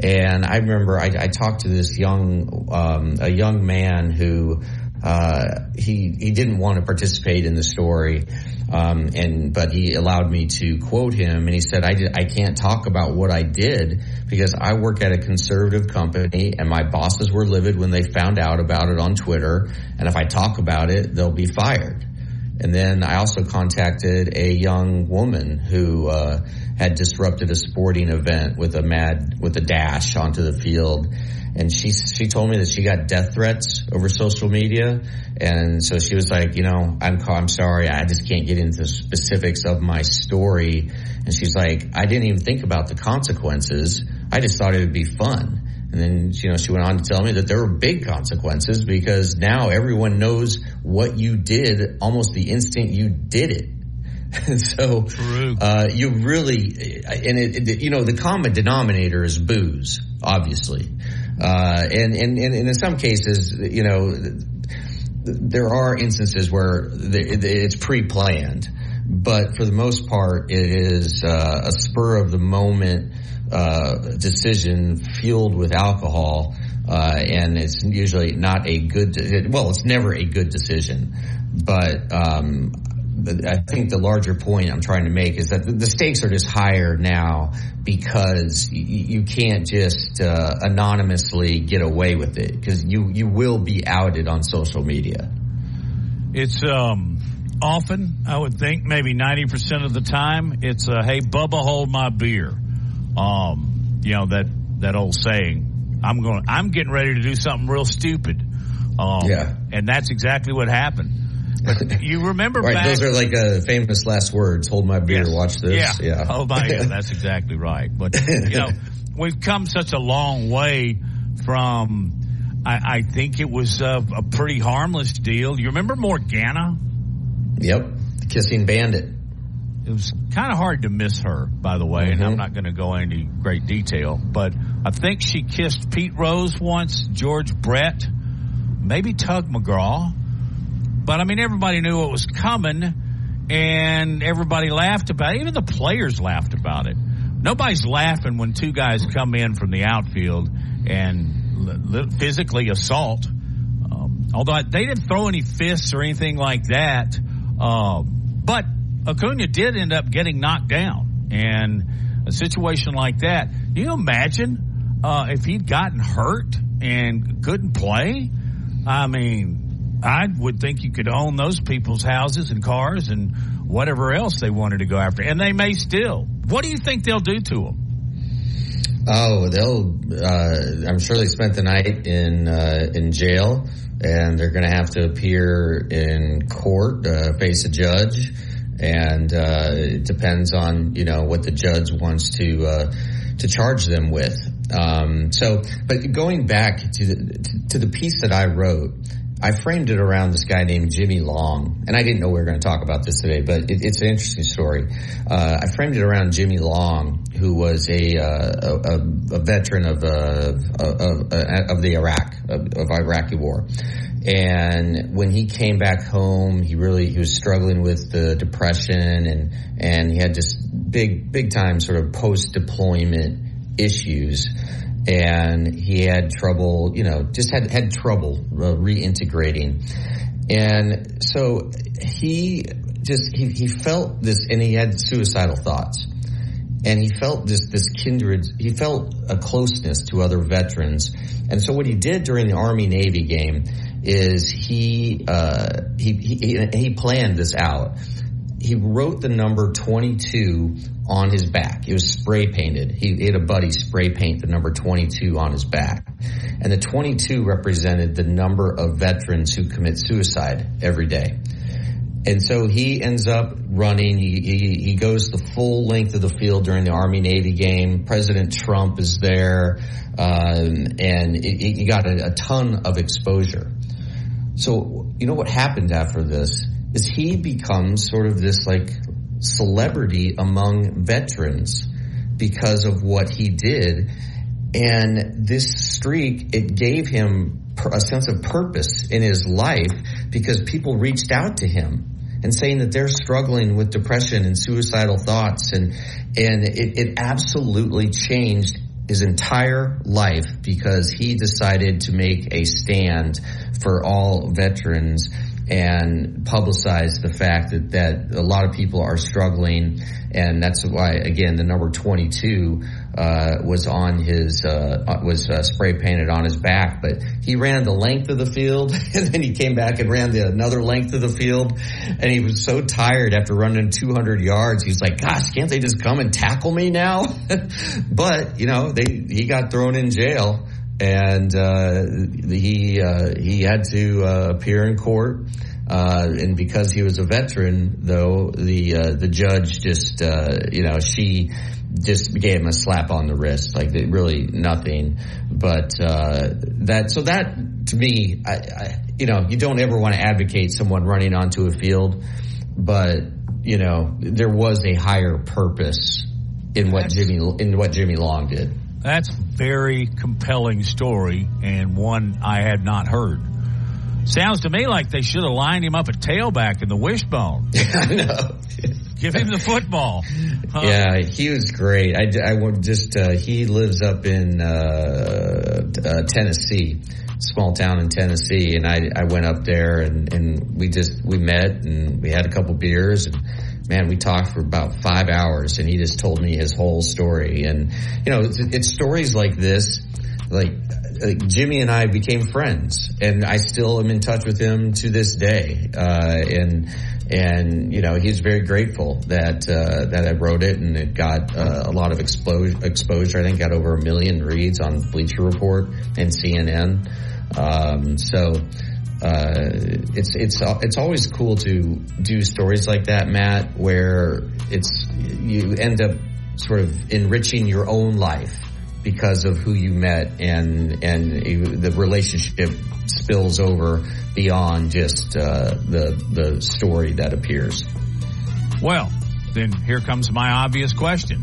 And I remember I, I talked to this young um, a young man who uh, he he didn't want to participate in the story, um, and but he allowed me to quote him. And he said, I did, I can't talk about what I did because I work at a conservative company, and my bosses were livid when they found out about it on Twitter. And if I talk about it, they'll be fired. And then I also contacted a young woman who uh, had disrupted a sporting event with a mad with a dash onto the field, and she she told me that she got death threats over social media, and so she was like, you know, I'm I'm sorry, I just can't get into the specifics of my story, and she's like, I didn't even think about the consequences, I just thought it would be fun. And then, you know, she went on to tell me that there were big consequences because now everyone knows what you did almost the instant you did it. And so, uh, you really, and it, it, you know, the common denominator is booze, obviously. Uh, and, and, and in some cases, you know, there are instances where it's pre-planned, but for the most part, it is uh, a spur of the moment Uh, decision fueled with alcohol, uh, and it's usually not a good, de- well, it's never a good decision. But, um, I think the larger point I'm trying to make is that the stakes are just higher now because you can't just, uh, anonymously get away with it because you, you will be outed on social media. It's, um, often, I would think maybe ninety percent of the time, it's, uh, hey, Bubba, hold my beer. Um, you know, that, that old saying, I'm going, I'm getting ready to do something real stupid. Um, yeah. And that's exactly what happened. But you remember right, back. Those are like uh, famous last words. Hold my beer. Yes. Watch this. Yeah. yeah. Oh, my God. That's exactly right. But, you know, we've come such a long way from I, I think it was a, a pretty harmless deal. You remember Morgana? Yep, the kissing bandit. It was kind of hard to miss her, by the way, mm-hmm. and I'm not going to go into great detail. But I think she kissed Pete Rose once, George Brett, maybe Tug McGraw. But, I mean, everybody knew it was coming, and everybody laughed about it. Even the players laughed about it. Nobody's laughing when two guys come in from the outfield and physically assault. Um, although they didn't throw any fists or anything like that. Uh, but Acuña did end up getting knocked down. And a situation like that, you know, imagine uh, if he'd gotten hurt and couldn't play? I mean, I would think you could own those people's houses and cars and whatever else they wanted to go after. And they may still. What do you think they'll do to him? Oh, they'll, uh, I'm sure they spent the night in, uh, in jail, and they're going to have to appear in court, uh, face a judge. And, uh, it depends on, you know, what the judge wants to, uh, to charge them with. Um, so, but going back to the, to the piece that I wrote, I framed it around this guy named Jimmy Long, and I didn't know we were going to talk about this today, but it, it's an interesting story. Uh, I framed it around Jimmy Long, who was a uh, a, a veteran of uh, of, uh, of the Iraq of, of Iraqi War, and when he came back home, he really he was struggling with the depression, and and he had just big big time sort of post deployment issues. And he had trouble, you know, just had, had trouble uh, reintegrating. And so he just, he, he felt this, and he had suicidal thoughts. And he felt this, this kindred, he felt a closeness to other veterans. And so what he did during the Army-Navy game is he, uh, he, he, he planned this out. He wrote the number twenty-two on his back. It was spray painted. He had a buddy spray paint the number twenty-two on his back. And the twenty-two represented the number of veterans who commit suicide every day. And so he ends up running. He, he, he goes the full length of the field during the Army-Navy game. President Trump is there. Um, and he got a, a ton of exposure. So you know what happened after this? Is he becomes sort of this like celebrity among veterans because of what he did. And this streak, it gave him a sense of purpose in his life because people reached out to him and saying that they're struggling with depression and suicidal thoughts. And, and it, it absolutely changed his entire life because he decided to make a stand for all veterans and publicize the fact that, that a lot of people are struggling. And that's why, again, the number twenty-two uh, was on his, uh, was uh, spray painted on his back. But he ran the length of the field, and then he came back and ran the, another length of the field. And he was so tired after running two hundred yards. He's like, gosh, can't they just come and tackle me now? But, you know, they, he got thrown in jail. And uh, he uh, he had to uh, appear in court, uh, and because he was a veteran, though, the uh, the judge just uh, you know she just gave him a slap on the wrist, like they, really nothing. But uh, that so that to me, I, I, you know, you don't ever want to advocate someone running onto a field, but you know there was a higher purpose in what Jimmy in what Jimmy Long did. That's a very compelling story, and one I had not heard. Sounds to me like they should have lined him up at tailback in the wishbone. I know. Give him the football. Huh? Yeah, he was great. I, I would just uh, he lives up in uh, uh, Tennessee, small town in Tennessee, and I, I went up there and, and we just we met and we had a couple beers and. Man, we talked for about five hours, and he just told me his whole story. And, you know, it's, it's stories like this, like, like Jimmy and I became friends, and I still am in touch with him to this day. Uh, and, and you know, he's very grateful that uh, that I wrote it, and it got uh, a lot of expo- exposure. I think it got over a million reads on Bleacher Report and C N N. Um, so... Uh, it's it's it's always cool to do stories like that, Matt, where it's you end up sort of enriching your own life because of who you met, and and the relationship spills over beyond just uh, the the story that appears. Well, then here comes my obvious question: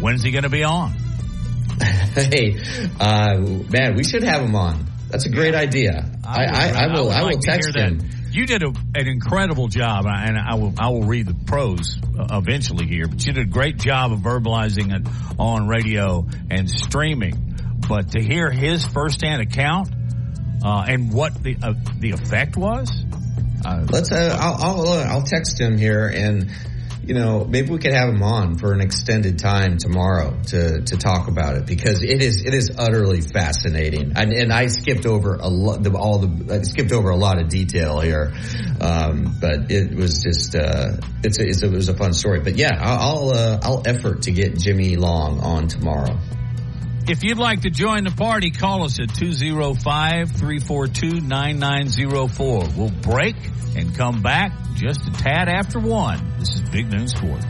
when's he going to be on? Hey, uh, man, we should have him on. That's a great idea. I, I, I, I will. I, I will like text him. You did a, an incredible job, and I will. I will read the pros eventually here. But you did a great job of verbalizing it on radio and streaming. But to hear his firsthand account uh, and what the uh, the effect was, uh, let's. Uh, I'll, I'll I'll text him here, and you know, maybe we could have him on for an extended time tomorrow to, to talk about it, because it is, it is utterly fascinating. And, and I skipped over a lot, all the, I skipped over a lot of detail here. Um, but it was just, uh, it's, a, it's a, it was a fun story. But yeah, I'll, uh, I'll effort to get Jimmy Long on tomorrow. If you'd like to join the party, call us at two oh five, three four two, nine nine oh four. We'll break and come back just a tad after one. This is Big Noon Sports.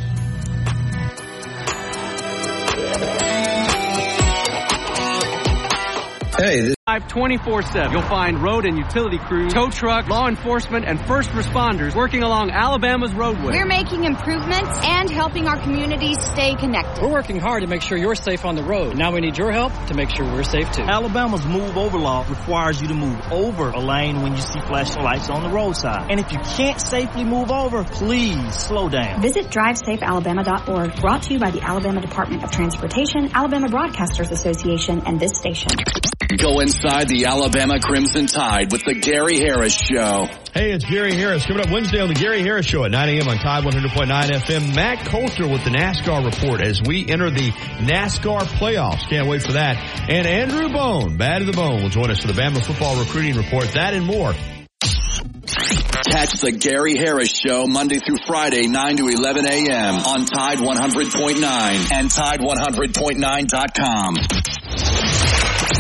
Hey, this twenty-four seven. You'll find road and utility crews, tow truck, law enforcement, and first responders working along Alabama's roadway. We're making improvements and helping our communities stay connected. We're working hard to make sure you're safe on the road. Now we need your help to make sure we're safe too. Alabama's move over law requires you to move over a lane when you see flashing lights on the roadside. And if you can't safely move over, please slow down. Visit drive safe alabama dot org. Brought to you by the Alabama Department of Transportation, Alabama Broadcasters Association, and this station. Go inside the Alabama Crimson Tide with the Gary Harris Show. Hey, it's Gary Harris. Coming up Wednesday on the Gary Harris Show at nine a.m. on Tide one hundred point nine F M. Matt Coulter with the NASCAR report as we enter the NASCAR playoffs. Can't wait for that. And Andrew Bone, Bad to the Bone, will join us for the Bama football recruiting report. That and more. Catch the Gary Harris Show Monday through Friday, nine to eleven a.m. on Tide one hundred point nine and tide one hundred point nine dot com.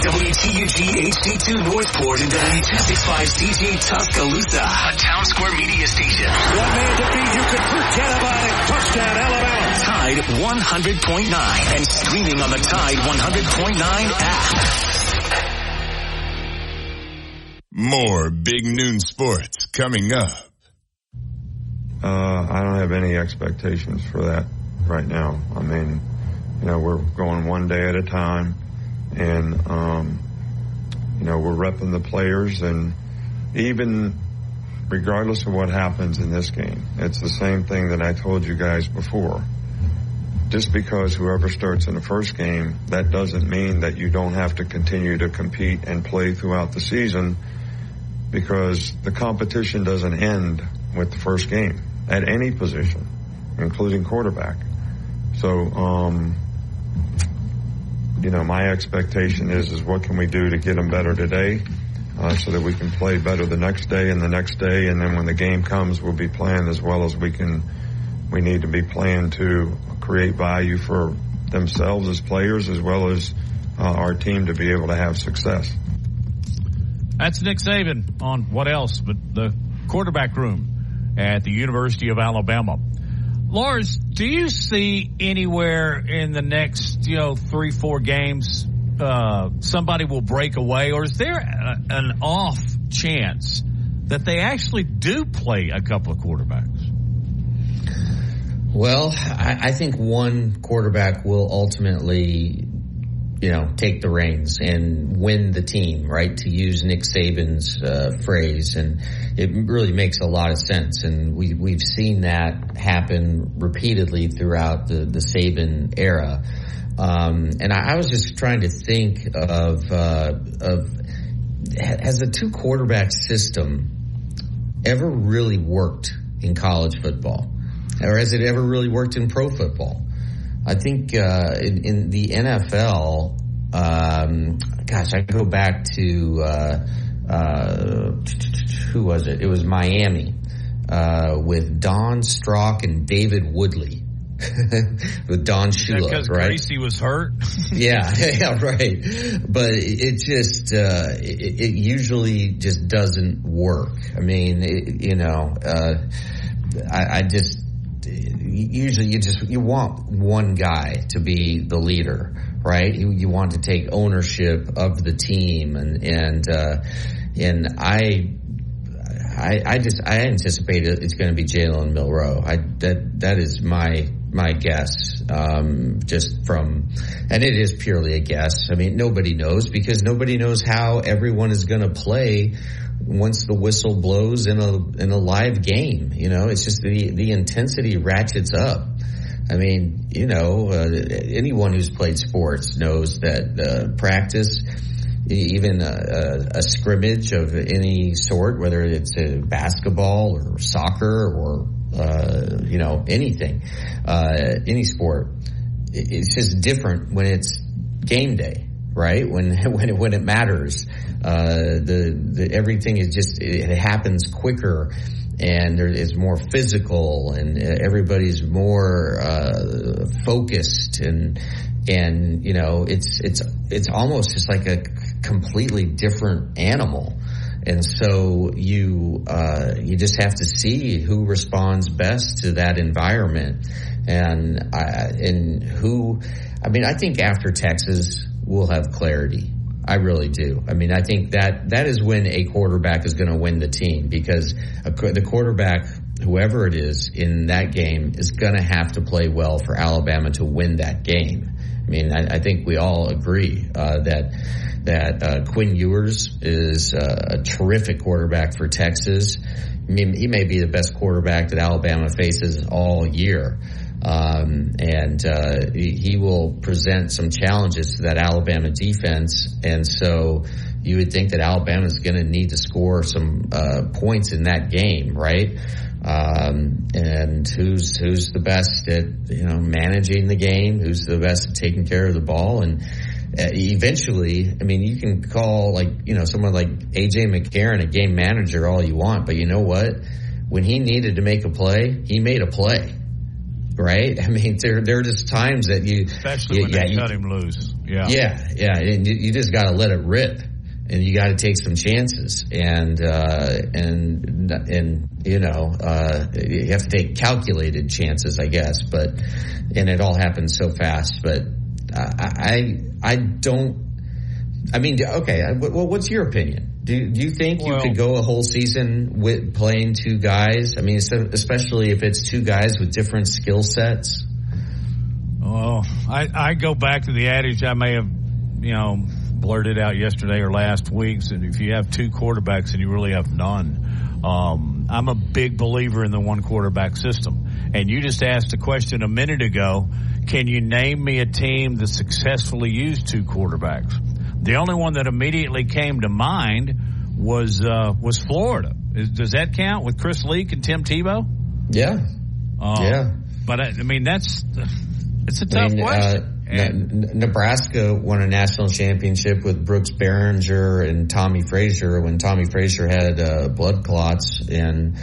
W T U G H D two Northport and W two sixty-five C G Tuscaloosa. A Town Square media station. One man to feed, you could forget about it. Touchdown, Alabama. Tide one hundred point nine and streaming on the Tide one hundred point nine app. More Big Noon Sports coming up. Uh, I don't have any expectations for that right now. I mean, you know, we're going one day at a time. And, um, you know, we're repping the players, and even regardless of what happens in this game, it's the same thing that I told you guys before. Just because whoever starts in the first game, that doesn't mean that you don't have to continue to compete and play throughout the season, because the competition doesn't end with the first game at any position, including quarterback. So, um... you know, my expectation is, is what can we do to get them better today uh, so that we can play better the next day and the next day. And then when the game comes, we'll be playing as well as we can. We need to be playing to create value for themselves as players, as well as uh, our team, to be able to have success. That's Nick Saban on what else but the quarterback room at the University of Alabama. Lars, do you see anywhere in the next, you know, three, four games, uh, somebody will break away? Or is there a, an off chance that they actually do play a couple of quarterbacks? Well, I, I think one quarterback will ultimately, you know, take the reins and win the team, right? To use Nick Saban's uh, phrase. And it really makes a lot of sense. And we, we've seen that happen repeatedly throughout the, the Saban era. Um, and I, I was just trying to think of, uh, of, has the two quarterback system ever really worked in college football? Or has it ever really worked in pro football? I think uh, in, in the N F L, um, gosh, I go back to uh, uh, who was it? It was Miami uh, with Don Strock and David Woodley. With Don Shula, because right? Gracie was hurt. yeah, yeah, right. But it just uh, it, it usually just doesn't work. I mean, it, you know, uh, I, I just. Usually you just, you want one guy to be the leader, right? You, you want to take ownership of the team, and and uh, and I, I, I just I anticipate it's going to be Jalen Milroe. I that that is my. My guess, um, just from, and it is purely a guess. I mean, nobody knows because nobody knows how everyone is going to play once the whistle blows in a in a live game. You know, it's just the the intensity ratchets up. I mean, you know, uh, anyone who's played sports knows that uh, practice. Even a, a, a scrimmage of any sort, whether it's a basketball or soccer or, uh, you know, anything, uh, any sport, it's just different when it's game day, right? When, when it, when it matters, uh, the, the, everything is just, it happens quicker and there is more physical and everybody's more, uh, focused and, and, you know, it's, it's, it's almost just like a, completely different animal, and so you uh you just have to see who responds best to that environment, and I, and who I mean I think after Texas we'll have clarity. I really do. I mean I think that that is when a quarterback is going to win the team, because a, the quarterback, whoever it is in that game, is going to have to play well for Alabama to win that game. I mean, I, I think we all agree uh, that that uh, Quinn Ewers is uh, a terrific quarterback for Texas. I mean, he may be the best quarterback that Alabama faces all year, um, and uh, he will present some challenges to that Alabama defense. And so, you would think that Alabama is going to need to score some uh, points in that game, right? Um, and who's, who's the best at, you know, managing the game? Who's the best at taking care of the ball? And eventually, I mean, you can call like, you know, someone like A J McCarron a game manager all you want, but you know what? When he needed to make a play, he made a play, right? I mean, there, there are just times that you, especially you, when yeah, they you, cut him loose. Yeah. Yeah. Yeah. And you, you just got to let it rip. And you got to take some chances, and uh, and and you know uh, you have to take calculated chances, I guess. But and it all happens so fast. But I I, I don't. I mean, okay. I, well, what's your opinion? Do do you think well, you could go a whole season with playing two guys? I mean, especially if it's two guys with different skill sets. Well, I I go back to the adage I may have, you know, blurted out yesterday or last week's, and if you have two quarterbacks and you really have none, um, I'm a big believer in the one quarterback system. And you just asked a question a minute ago, can you name me a team that successfully used two quarterbacks? The only one that immediately came to mind was uh, was Florida. Is, does that count with Chris Leak and Tim Tebow? Yeah, um, yeah. But I, I mean, that's it's a tough I mean, question. Uh, And Nebraska won a national championship with Brooks Behringer and Tommy Frazier when Tommy Frazier had uh, blood clots, and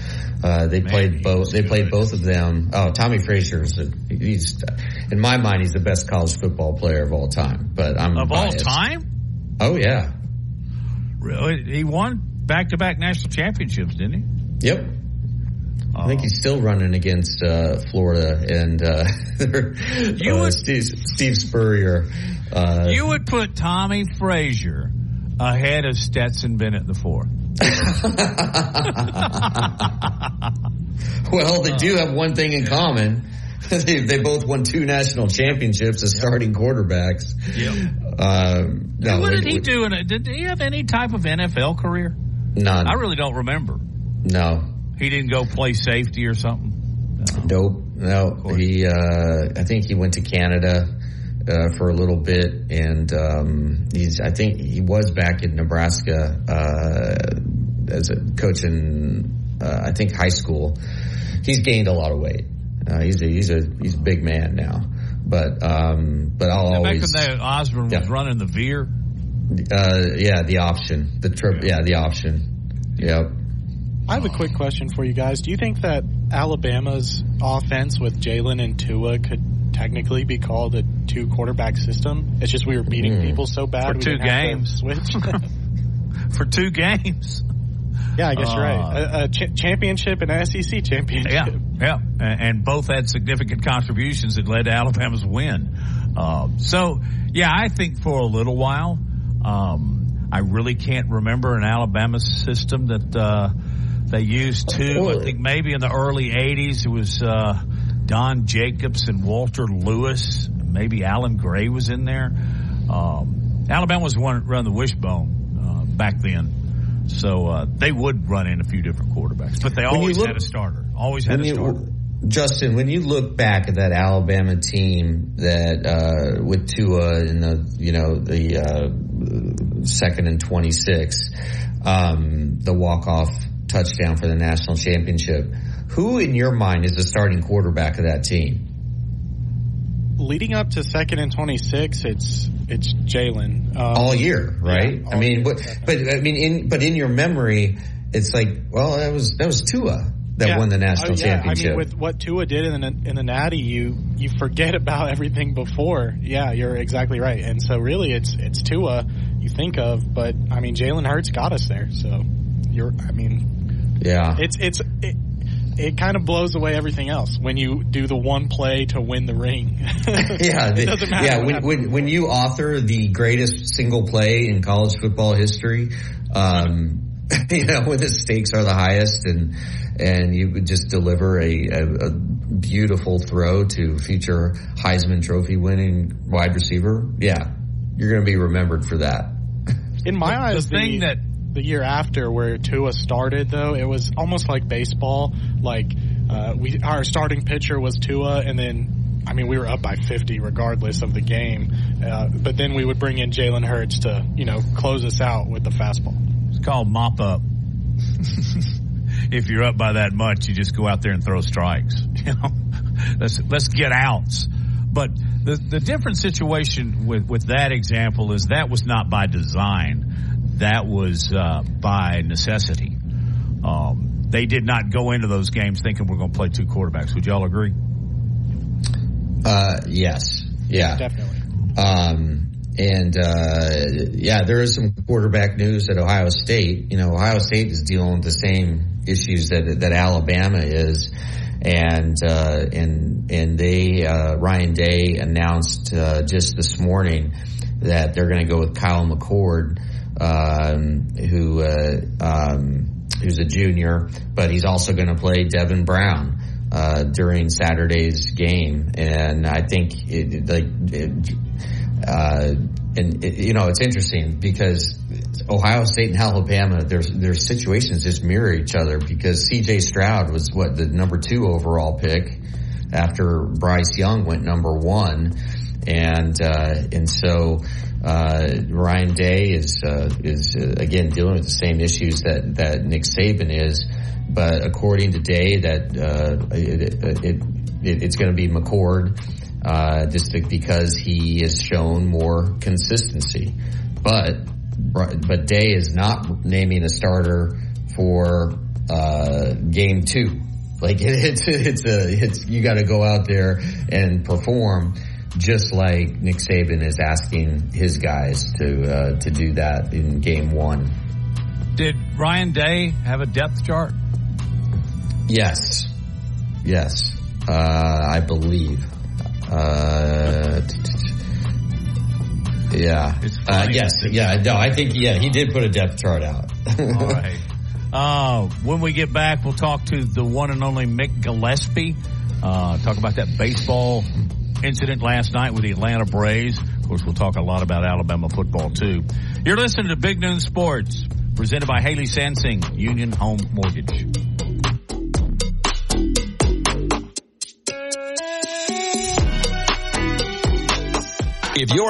uh, they Man, played both. They good. played both of them. Oh, Tommy Frazier is a, he's in my mind he's the best college football player of all time. But I'm of biased. all time. Oh yeah, really? He won back-to-back national championships, didn't he? Yep. I think he's still running against uh, Florida and uh, you would, uh, Steve, Steve Spurrier. Uh, you would put Tommy Frazier ahead of Stetson Bennett the fourth. Well, they do have one thing in common. they, they both won two national championships as starting quarterbacks. Yep. Uh, no, what did we, he do? In a, did he have any type of N F L career? None. I really don't remember. No. He didn't go play safety or something? No. Nope. No. He, uh, I think he went to Canada uh, for a little bit, and um, he's. I think he was back in Nebraska uh, as a coach in, uh, I think, high school. He's gained a lot of weight. Uh, he's a he's a he's a big man now, but um, but I'll now always. Back when they, Osborne yeah. was running the Veer. Uh, yeah, the option, the trip. Yeah, yeah the option. Yeah. Yep. I have a quick question for you guys. Do you think that Alabama's offense with Jalen and Tua could technically be called a two-quarterback system? It's just we were beating mm. people so bad. For we two games. Switch. For two games. Yeah, I guess uh, you're right. A, a ch- championship and an S E C championship. Yeah, yeah. And, and both had significant contributions that led to Alabama's win. Uh, so, yeah, I think for a little while, um, I really can't remember an Alabama system that uh, they used to. I think maybe in the early eighties it was uh, Don Jacobs and Walter Lewis. Maybe Alan Gray was in there. Um, Alabama was one run the wishbone uh, back then. So uh, they would run in a few different quarterbacks, but they always look, had a starter. Always had a starter. You, Justin, when you look back at that Alabama team that uh, with Tua in the you know the uh, second and twenty-six, um, the walk-off touchdown for the national championship, who in your mind is the starting quarterback of that team? Leading up to second and twenty-six, it's it's Jalen um, all year, right? Yeah, all I mean, year, but definitely. but I mean, in but in your memory, it's like, well, that was that was Tua that yeah. won the national uh, yeah. championship. I mean, with what Tua did in the, in the Natty, you you forget about everything before. Yeah, you're exactly right. And so, really, it's it's Tua you think of, but I mean, Jalen Hurts got us there. So you're, I mean, yeah, it's it's. It, It kind of blows away everything else when you do the one play to win the ring. yeah, the, it doesn't matter. Yeah, when, when when you author the greatest single play in college football history, um, you know, when the stakes are the highest, and and you would just deliver a, a, a beautiful throw to future Heisman Trophy winning wide receiver. Yeah, you're going to be remembered for that. In my eyes, the thing the, that. The year after where Tua started, though, it was almost like baseball. Like, uh, we our starting pitcher was Tua, and then, I mean, we were up by fifty regardless of the game. Uh, but then we would bring in Jalen Hurts to, you know, close us out with the fastball. It's called mop-up. If you're up by that much, you just go out there and throw strikes. You know, let's, let's get outs. But the, the different situation with, with that example is that was not by design. That was uh, by necessity. Um, they did not go into those games thinking we're going to play two quarterbacks. Would y'all agree? Uh, yes. Yeah. Definitely. Um, and, uh, yeah, there is some quarterback news at Ohio State. You know, Ohio State is dealing with the same issues that that Alabama is. And, uh, and, and they, uh, Ryan Day announced uh, just this morning that they're going to go with Kyle McCord. Um, who uh, um, who's a junior, but he's also going to play Devin Brown uh, during Saturday's game, and I think it, like, it, uh, and it, you know, it's interesting because Ohio State and Alabama, their their situations just mirror each other because C J. Stroud was what the number two overall pick after Bryce Young went number one, and uh, and so. Uh, Ryan Day is, uh, is, uh, again, dealing with the same issues that, that Nick Saban is. But according to Day, that, uh, it, it, it, it's going to be McCord, uh, just because he has shown more consistency. But, but Day is not naming a starter for, uh, game two. Like, it, it's, it's a, it's, you got to go out there and perform. Just like Nick Saban is asking his guys to uh, to do that in game one. Did Ryan Day have a depth chart? Yes. Yes. Uh, I believe. Uh, yeah. Uh, yes. Yeah. No, I think, yeah, he did put a depth chart out. All right. Uh, when we get back, we'll talk to the one and only Mick Gillespie. Uh, talk about that baseball incident last night with the Atlanta Braves. Of course, we'll talk a lot about Alabama football, too. You're listening to Big Noon Sports, presented by Haley Sansing, Union Home Mortgage. If you're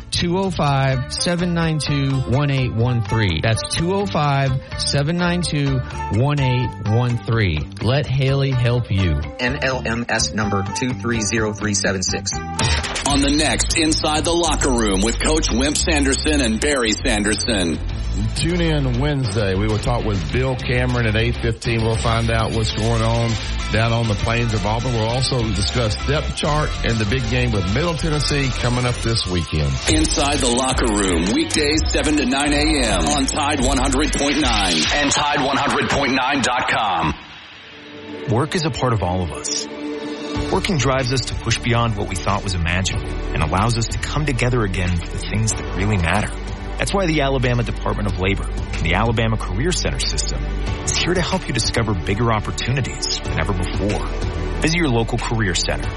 two oh five, seven nine two, one eight one three. That's two oh five, seven nine two, one eight one three. Let Haley help you. N L M S number two three zero three seven six. On the next Inside the Locker Room with Coach Wimp Sanderson and Barry Sanderson. Tune in Wednesday. We will talk with Bill Cameron at eight fifteen. We'll find out what's going on down on the plains of Auburn. We'll also discuss depth chart and the big game with Middle Tennessee coming up this weekend. Inside the Locker Room, weekdays seven to nine a.m. on Tide one hundred point nine and Tide one hundred point nine dot com. Work is a part of all of us. Working drives us to push beyond what we thought was imaginable and allows us to come together again for the things that really matter. That's why the Alabama Department of Labor and the Alabama Career Center system is here to help you discover bigger opportunities than ever before. Visit your local career center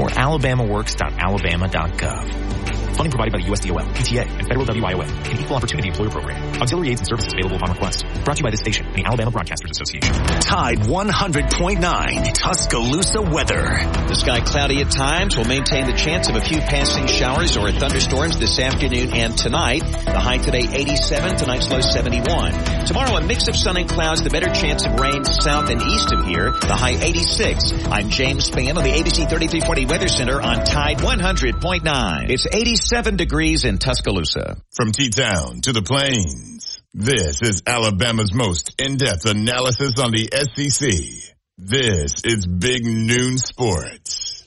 or alabama works dot alabama dot gov. Funding provided by the U S D O L, P T A, and Federal W I O A and Equal Opportunity Employer Program. Auxiliary aids and services available upon request. Brought to you by this station and the Alabama Broadcasters Association. Tide one hundred point nine, Tuscaloosa weather. The sky cloudy at times will maintain the chance of a few passing showers or thunderstorms this afternoon and tonight. The high today eighty-seven, tonight's low seventy-one. Tomorrow a mix of sun and clouds, the better chance of rain south and east of here. The high eighty-six. I'm James Spann on the A B C thirty-three forty Weather Center on Tide one hundred point nine. It's eighty-seven degrees in Tuscaloosa. From T-Town to the plains, this is Alabama's most in-depth analysis on the S E C. This is Big Noon Sports.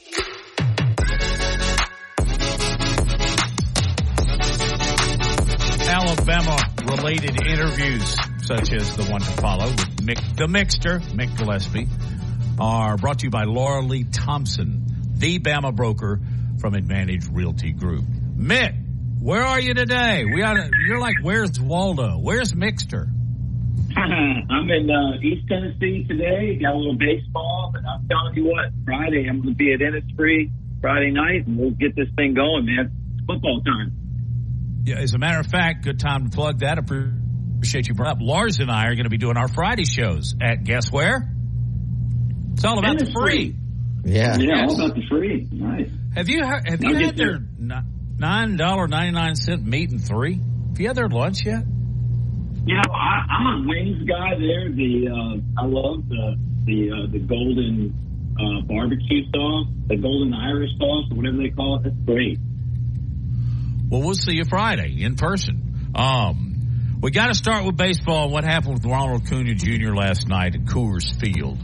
Alabama-related interviews, such as the one to follow with Mick the Mixter, Mick Gillespie, are brought to you by Laura Lee Thompson, the Bama Broker from Advantage Realty Group. Mick, where are you today? We ought to, you're like, where's Waldo? Where's Mixter? I'm in uh, East Tennessee today. Got a little baseball, but I'm telling you what, Friday I'm going to be at Innisfree Friday night, and we'll get this thing going, man. It's football time. Yeah, as a matter of fact, good time to plug that. Appreciate you bringing up. Lars and I are going to be doing our Friday shows at, guess where? It's all about the free. Yeah. Yeah, yes. All about the free. Nice. Have you have you had their nine dollars and ninety-nine cents meat and three? Have you had their lunch yet? You know, I, I'm a wings guy there. The uh, I love the the, uh, the golden uh, barbecue sauce, the golden Irish sauce, or whatever they call it. That's great. Well, we'll see you Friday in person. Um, we got to start with baseball. What happened with Ronald Acuña Junior last night at Coors Field?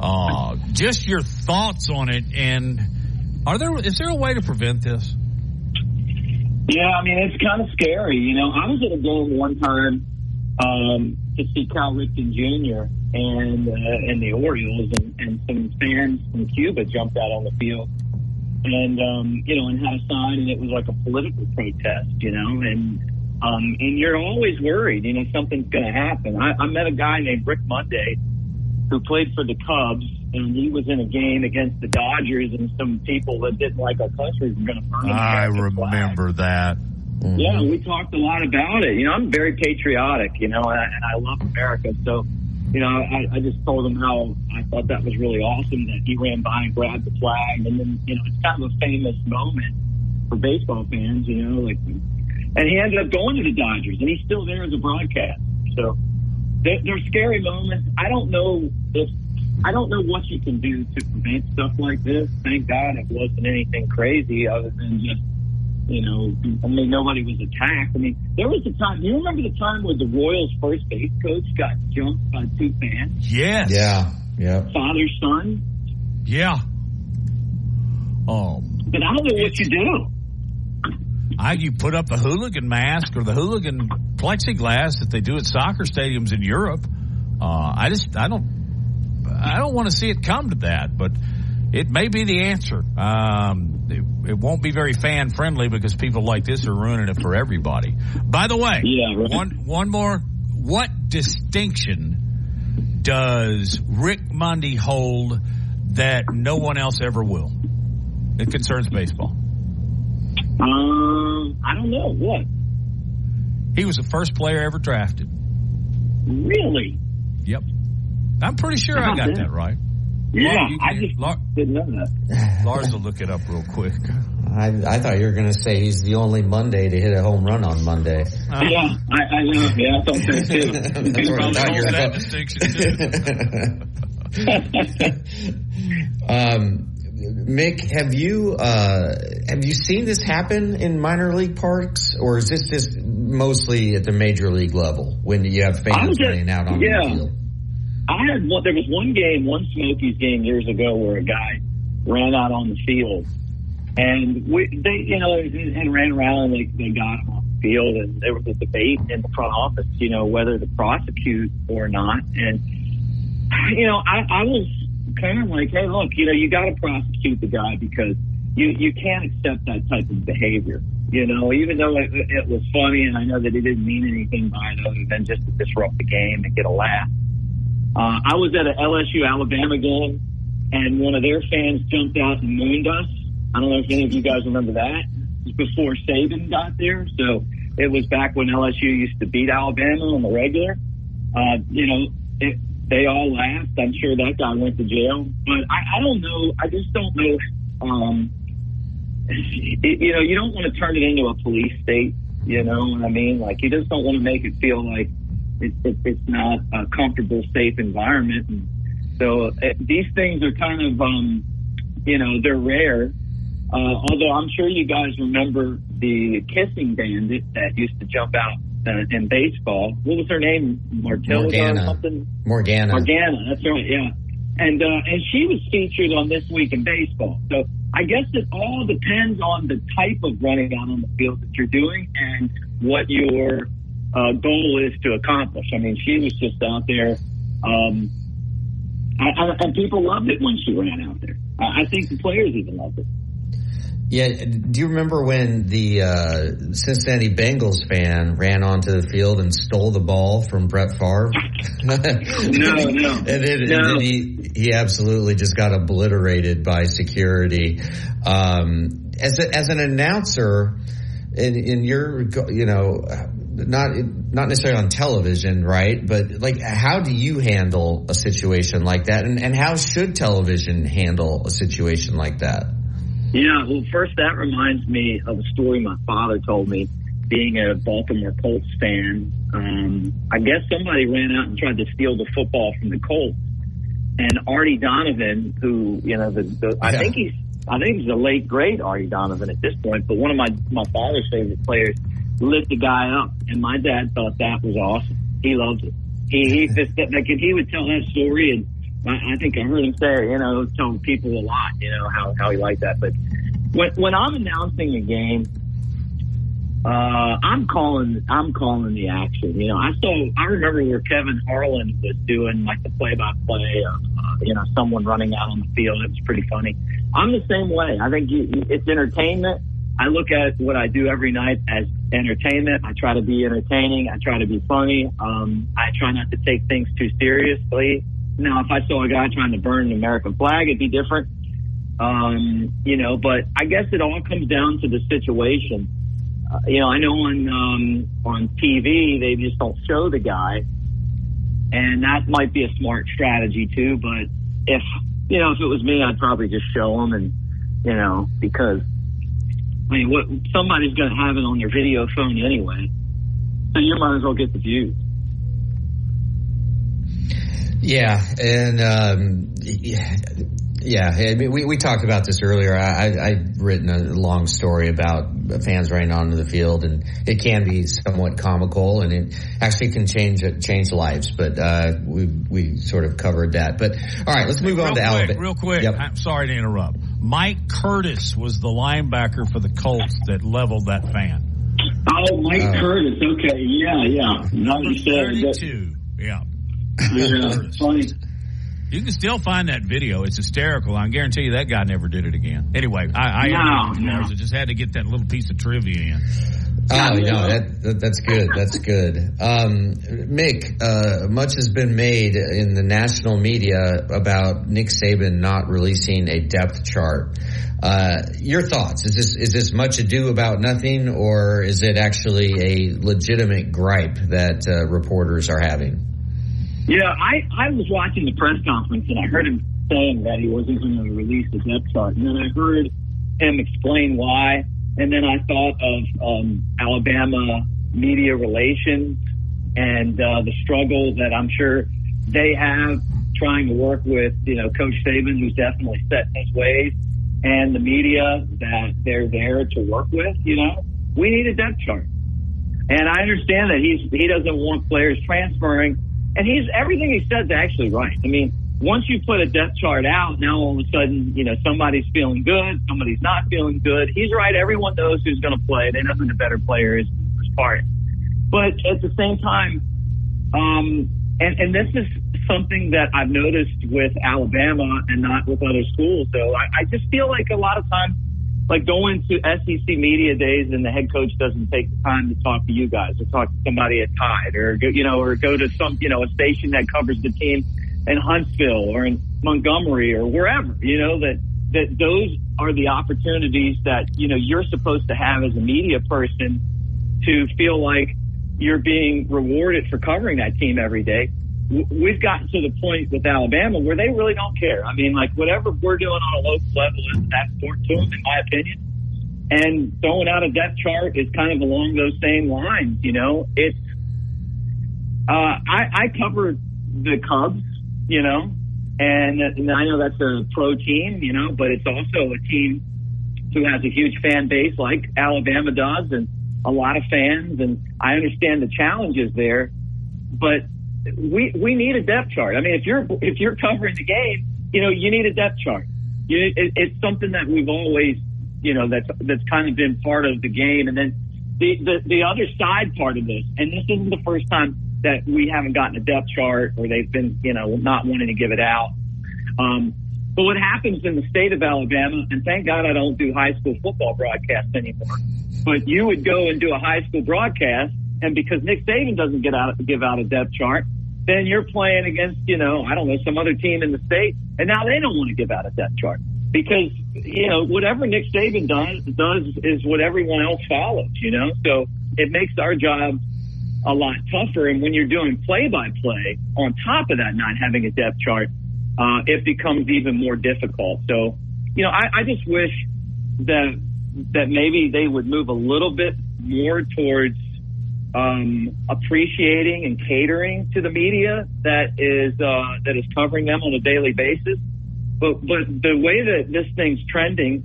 Uh, just your thoughts on it, and are there is there a way to prevent this? Yeah, I mean it's kind of scary. You know, I was at a game one time um, to see Cal Ripken Junior and uh, and the Orioles, and, and some fans from Cuba jumped out on the field. And, um, you know, and had a sign, and it was like a political protest, you know, and, um, and you're always worried, you know, something's going to happen. I, I met a guy named Rick Monday who played for the Cubs, and he was in a game against the Dodgers, and some people that didn't like our country were going to burn the I remember flag. That. Mm-hmm. Yeah, we talked a lot about it. You know, I'm very patriotic, you know, and I, and I love America, so... You know, I, I just told him how I thought that was really awesome that he ran by and grabbed the flag. And then, you know, it's kind of a famous moment for baseball fans, you know. like. And he ended up going to the Dodgers, and he's still there as a broadcast. So they're, they're scary moments. I don't know if I don't know what you can do to prevent stuff like this. Thank God it wasn't anything crazy other than just, you know, I mean, nobody was attacked. I mean, there was a time, do you remember the time where the Royals' first base coach got jumped by two fans? Yes. Yeah. Yeah. Father, son? Yeah. Oh. But I don't know what you do. I, you put up the hooligan mask or the hooligan plexiglass that they do at soccer stadiums in Europe. Uh, I just, I don't, I don't want to see it come to that, but it may be the answer. Um, it, it won't be very fan friendly because people like this are ruining it for everybody. By the way, yeah, right. one one more. What distinction does Rick Monday hold that no one else ever will? that concerns baseball? Um, I don't know. What? He was the first player ever drafted. Really? Yep. I'm pretty sure I got that right. Yeah, Laura, I just La- didn't know that. Lars will look it up real quick. I, I thought you were going to say he's the only Monday to hit a home run on Monday. Uh, yeah, I, I know. Yeah, I thought so too. That's where I thought you were going. Distinction too. um, Mick, have you uh, have you seen this happen in minor league parks, or is this just mostly at the major league level when you have fans just playing out on yeah. the field? I had one, there was one game, one Smokies game years ago, where a guy ran out on the field. And we, they, you know, and ran around and they, they got him off the field, and there was a debate in the front office, you know, whether to prosecute or not. And, you know, I, I was kind of like, hey, look, you know, you got to prosecute the guy because you, you can't accept that type of behavior. You know, even though it, it was funny and I know that he didn't mean anything by it other than just to disrupt the game and get a laugh. Uh, I was at an L S U Alabama game and one of their fans jumped out and mooned us. I don't know if any of you guys remember that. It was before Saban got there. So it was back when L S U used to beat Alabama on the regular. Uh, you know, it, they all laughed. I'm sure that guy went to jail. But I, I don't know. I just don't know. Um, it, you know, you don't want to turn it into a police state. You know what I mean? Like, you just don't want to make it feel like it, it, it's not a comfortable, safe environment. And so it, these things are kind of, um, you know, they're rare. Uh, although I'm sure you guys remember the kissing bandit that used to jump out uh, in baseball. What was her name? Martella Morgana. Or something? Morgana. Morgana, that's right, yeah. And, uh, and she was featured on This Week in Baseball. So I guess it all depends on the type of running out on the field that you're doing and what your uh, goal is to accomplish. I mean, she was just out there. Um, I, I, and people loved it when she ran out there. I, I think the players even loved it. Yeah, do you remember when the uh, Cincinnati Bengals fan ran onto the field and stole the ball from Brett Favre? no, no. And then, no. And then he, he absolutely just got obliterated by security. Um, as a, as an announcer, in, in your, you know, not not necessarily on television, right? But like, how do you handle a situation like that? And, and how should television handle a situation like that? Yeah, well, first, that reminds me of a story my father told me, being a Baltimore Colts fan. Um, I guess somebody ran out and tried to steal the football from the Colts. And Artie Donovan, who, you know, the, the yeah. I think he's I think he's the late, great Artie Donovan at this point, but one of my, my father's favorite players lit the guy up, and my dad thought that was awesome. He loved it. He, he, just, like, he would tell that story, and I think I heard him say, you know, telling people a lot, you know, how, how he liked that. But when when I'm announcing a game, uh, I'm calling I'm calling the action. You know, I saw I remember where Kevin Harlan was doing like the play by play of uh, you know, someone running out on the field. It was pretty funny. I'm the same way. I think you, it's entertainment. I look at what I do every night as entertainment. I try to be entertaining. I try to be funny. Um, I try not to take things too seriously. Now, if I saw a guy trying to burn an American flag, it'd be different, um, you know. But I guess it all comes down to the situation. Uh, you know, I know on um, on T V they just don't show the guy, and that might be a smart strategy too. But if you know, if it was me, I'd probably just show him, and you know, because I mean, what somebody's going to have it on their video phone anyway, so you might as well get the views. Yeah, and um, yeah, I mean, we we talked about this earlier. I, I, I've written a long story about fans running onto the field, and it can be somewhat comical, and it actually can change change lives. But uh, we we sort of covered that. But all right, let's move on to Alabama. Real quick, yep. I'm sorry to interrupt. Mike Curtis was the linebacker for the Colts that leveled that fan. Oh, Mike uh, Curtis. Okay, yeah, yeah. Number thirty-two. Yeah. Yeah, funny. You can still find that video. It's hysterical. I guarantee you that guy never did it again. Anyway, I, I, no, no. I just had to get that little piece of trivia in. Oh, no, that, that that's good. That's good. Um, Mick, uh, much has been made in the national media about Nick Saban not releasing a depth chart. Uh, your thoughts? Is this is this much ado about nothing, or is it actually a legitimate gripe that uh, reporters are having? Yeah, I, I was watching the press conference and I heard him saying that he wasn't going to release the depth chart, and then I heard him explain why. And then I thought of um, Alabama media relations and uh, the struggle that I'm sure they have trying to work with, you know, Coach Saban, who's definitely set in his ways, and the media that they're there to work with. You know, we need a depth chart, and I understand that he's he doesn't want players transferring, and he's everything he said is actually right. I mean, once you put a depth chart out, now all of a sudden, you know, somebody's feeling good, somebody's not feeling good. He's right. Everyone knows who's going to play. They know who the better player is for his part. But at the same time, um, and, and this is something that I've noticed with Alabama and not with other schools, though. I, I just feel like a lot of times, like going to S E C media days and the head coach doesn't take the time to talk to you guys or talk to somebody at Tide or, go, you know, or go to some, you know, a station that covers the team in Huntsville or in Montgomery or wherever, you know, that, that those are the opportunities that, you know, you're supposed to have as a media person to feel like you're being rewarded for covering that team every day. We've gotten to the point with Alabama where they really don't care. I mean, like, whatever we're doing on a local level isn't that important to them, in my opinion. And throwing out a depth chart is kind of along those same lines, you know. It's uh, – I, I covered the Cubs. You know, and, and I know that's a pro team, you know, but it's also a team who has a huge fan base like Alabama does and a lot of fans. And I understand the challenges there, but we we need a depth chart. I mean, if you're if you're covering the game, you know, you need a depth chart. You, it, it's something that we've always, you know, that's that's kind of been part of the game. And then the, the, the other side part of this, and this isn't the first time that we haven't gotten a depth chart or they've been, you know, not wanting to give it out. Um, but what happens in the state of Alabama, and thank God I don't do high school football broadcasts anymore, but you would go and do a high school broadcast, and because Nick Saban doesn't get out give out a depth chart, then you're playing against, you know, I don't know, some other team in the state, and now they don't want to give out a depth chart because, you know, whatever Nick Saban does, does is what everyone else follows, you know? So it makes our job a lot tougher, and when you're doing play-by-play on top of that, not having a depth chart, uh, it becomes even more difficult. So, you know, I, I just wish that that maybe they would move a little bit more towards um, appreciating and catering to the media that is uh, that is covering them on a daily basis. But but the way that this thing's trending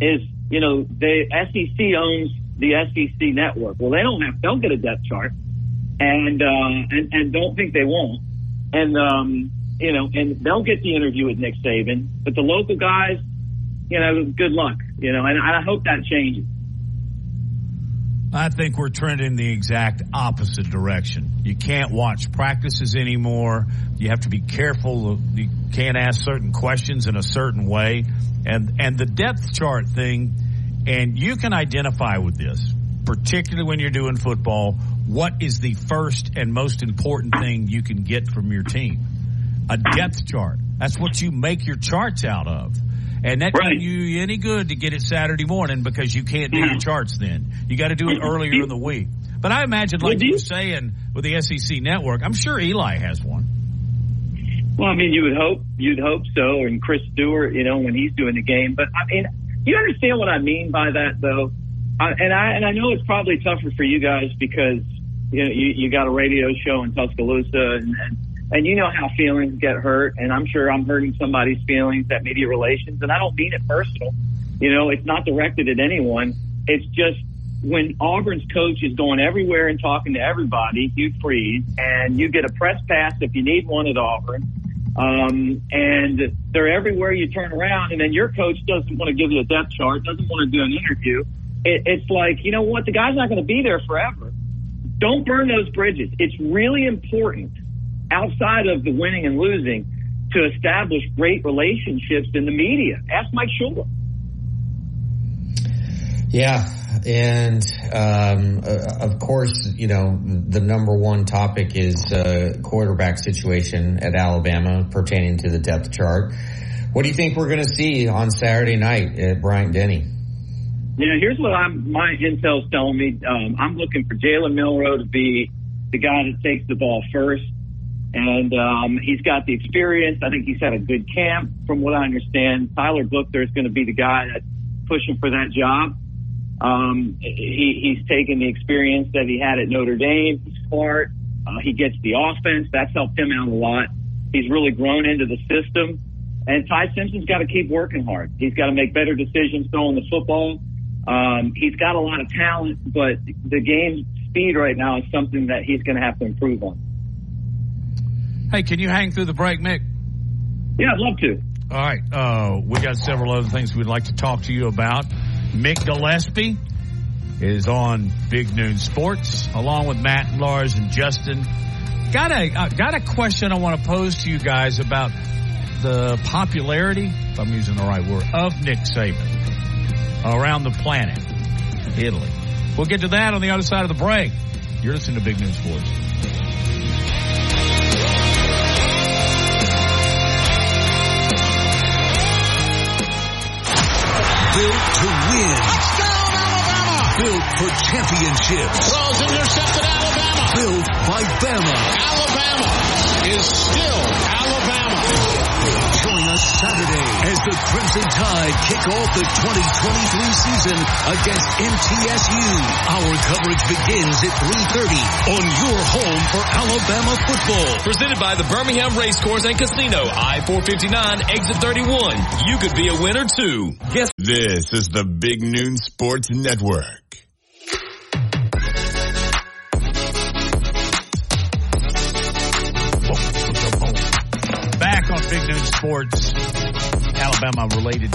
is, you know, the S E C owns the S E C network. Well, they don't have, they'll get a depth chart and, uh, and, and don't think they won't. And, um, you know, and they'll get the interview with Nick Saban, but the local guys, you know, good luck, you know, and I hope that changes. I think we're trending the exact opposite direction. You can't watch practices anymore. You have to be careful. You can't ask certain questions in a certain way. And, and the depth chart thing, and you can identify with this, particularly when you're doing football, what is the first and most important thing you can get from your team? A depth chart. That's what you make your charts out of. And that doesn't do you any good to get it Saturday morning because you can't do your charts then. You got to do it earlier in the week. But I imagine, like you were saying, with the S E C network, I'm sure Eli has one. Well, I mean, you would hope, you'd hope so. And Chris Stewart, you know, when he's doing the game. But, I mean, you understand what I mean by that, though, I, and I and I know it's probably tougher for you guys because you know, you, you got a radio show in Tuscaloosa, and, and and you know how feelings get hurt, and I'm sure I'm hurting somebody's feelings at media relations, and I don't mean it personal. You know, it's not directed at anyone. It's just when Auburn's coach is going everywhere and talking to everybody, you freeze, and you get a press pass if you need one at Auburn. Um, and they're everywhere you turn around, and then your coach doesn't want to give you a depth chart, doesn't want to do an interview. It, it's like, you know what? The guy's not going to be there forever. Don't burn those bridges. It's really important outside of the winning and losing to establish great relationships in the media. Ask Mike Shula. Yeah. And, um, of course, you know, the number one topic is uh quarterback situation at Alabama pertaining to the depth chart. What do you think we're going to see on Saturday night at Bryant-Denny? You know, here's what I'm, my intel's telling me. Um, I'm looking for Jalen Milroe to be the guy that takes the ball first. And um, he's got the experience. I think he's had a good camp, from what I understand. Tyler Booker is going to be the guy that's pushing for that job. Um, he, he's taken the experience that he had at Notre Dame. He's smart. Uh, he gets the offense. That's helped him out a lot. He's really grown into the system. And Ty Simpson's got to keep working hard. He's got to make better decisions throwing the football. Um, he's got a lot of talent, but the game speed right now is something that he's going to have to improve on. Hey, can you hang through the break, Mick? Yeah, I'd love to. All right. Uh, we got several other things we'd like to talk to you about. Mick Gillespie is on Big Noon Sports, along with Matt and Lars and Justin. Got a uh, got a question I want to pose to you guys about the popularity, if I'm using the right word, of Nick Saban around the planet, Italy. We'll get to that on the other side of the break. You're listening to Big Noon Sports. Built to win. Touchdown, Alabama! Built for championships. Throws intercepted, Alabama. Built by Bama. Alabama is still Alabama. Join us Saturday as the Crimson Tide kick off the twenty twenty-three season against M T S U. Our coverage begins at three thirty on your home for Alabama football. Presented by the Birmingham Racecourse and Casino, I four fifty-nine, exit thirty-one. You could be a winner too. Guess this is the Big Noon Sports Network. On Big Noon Sports, Alabama-related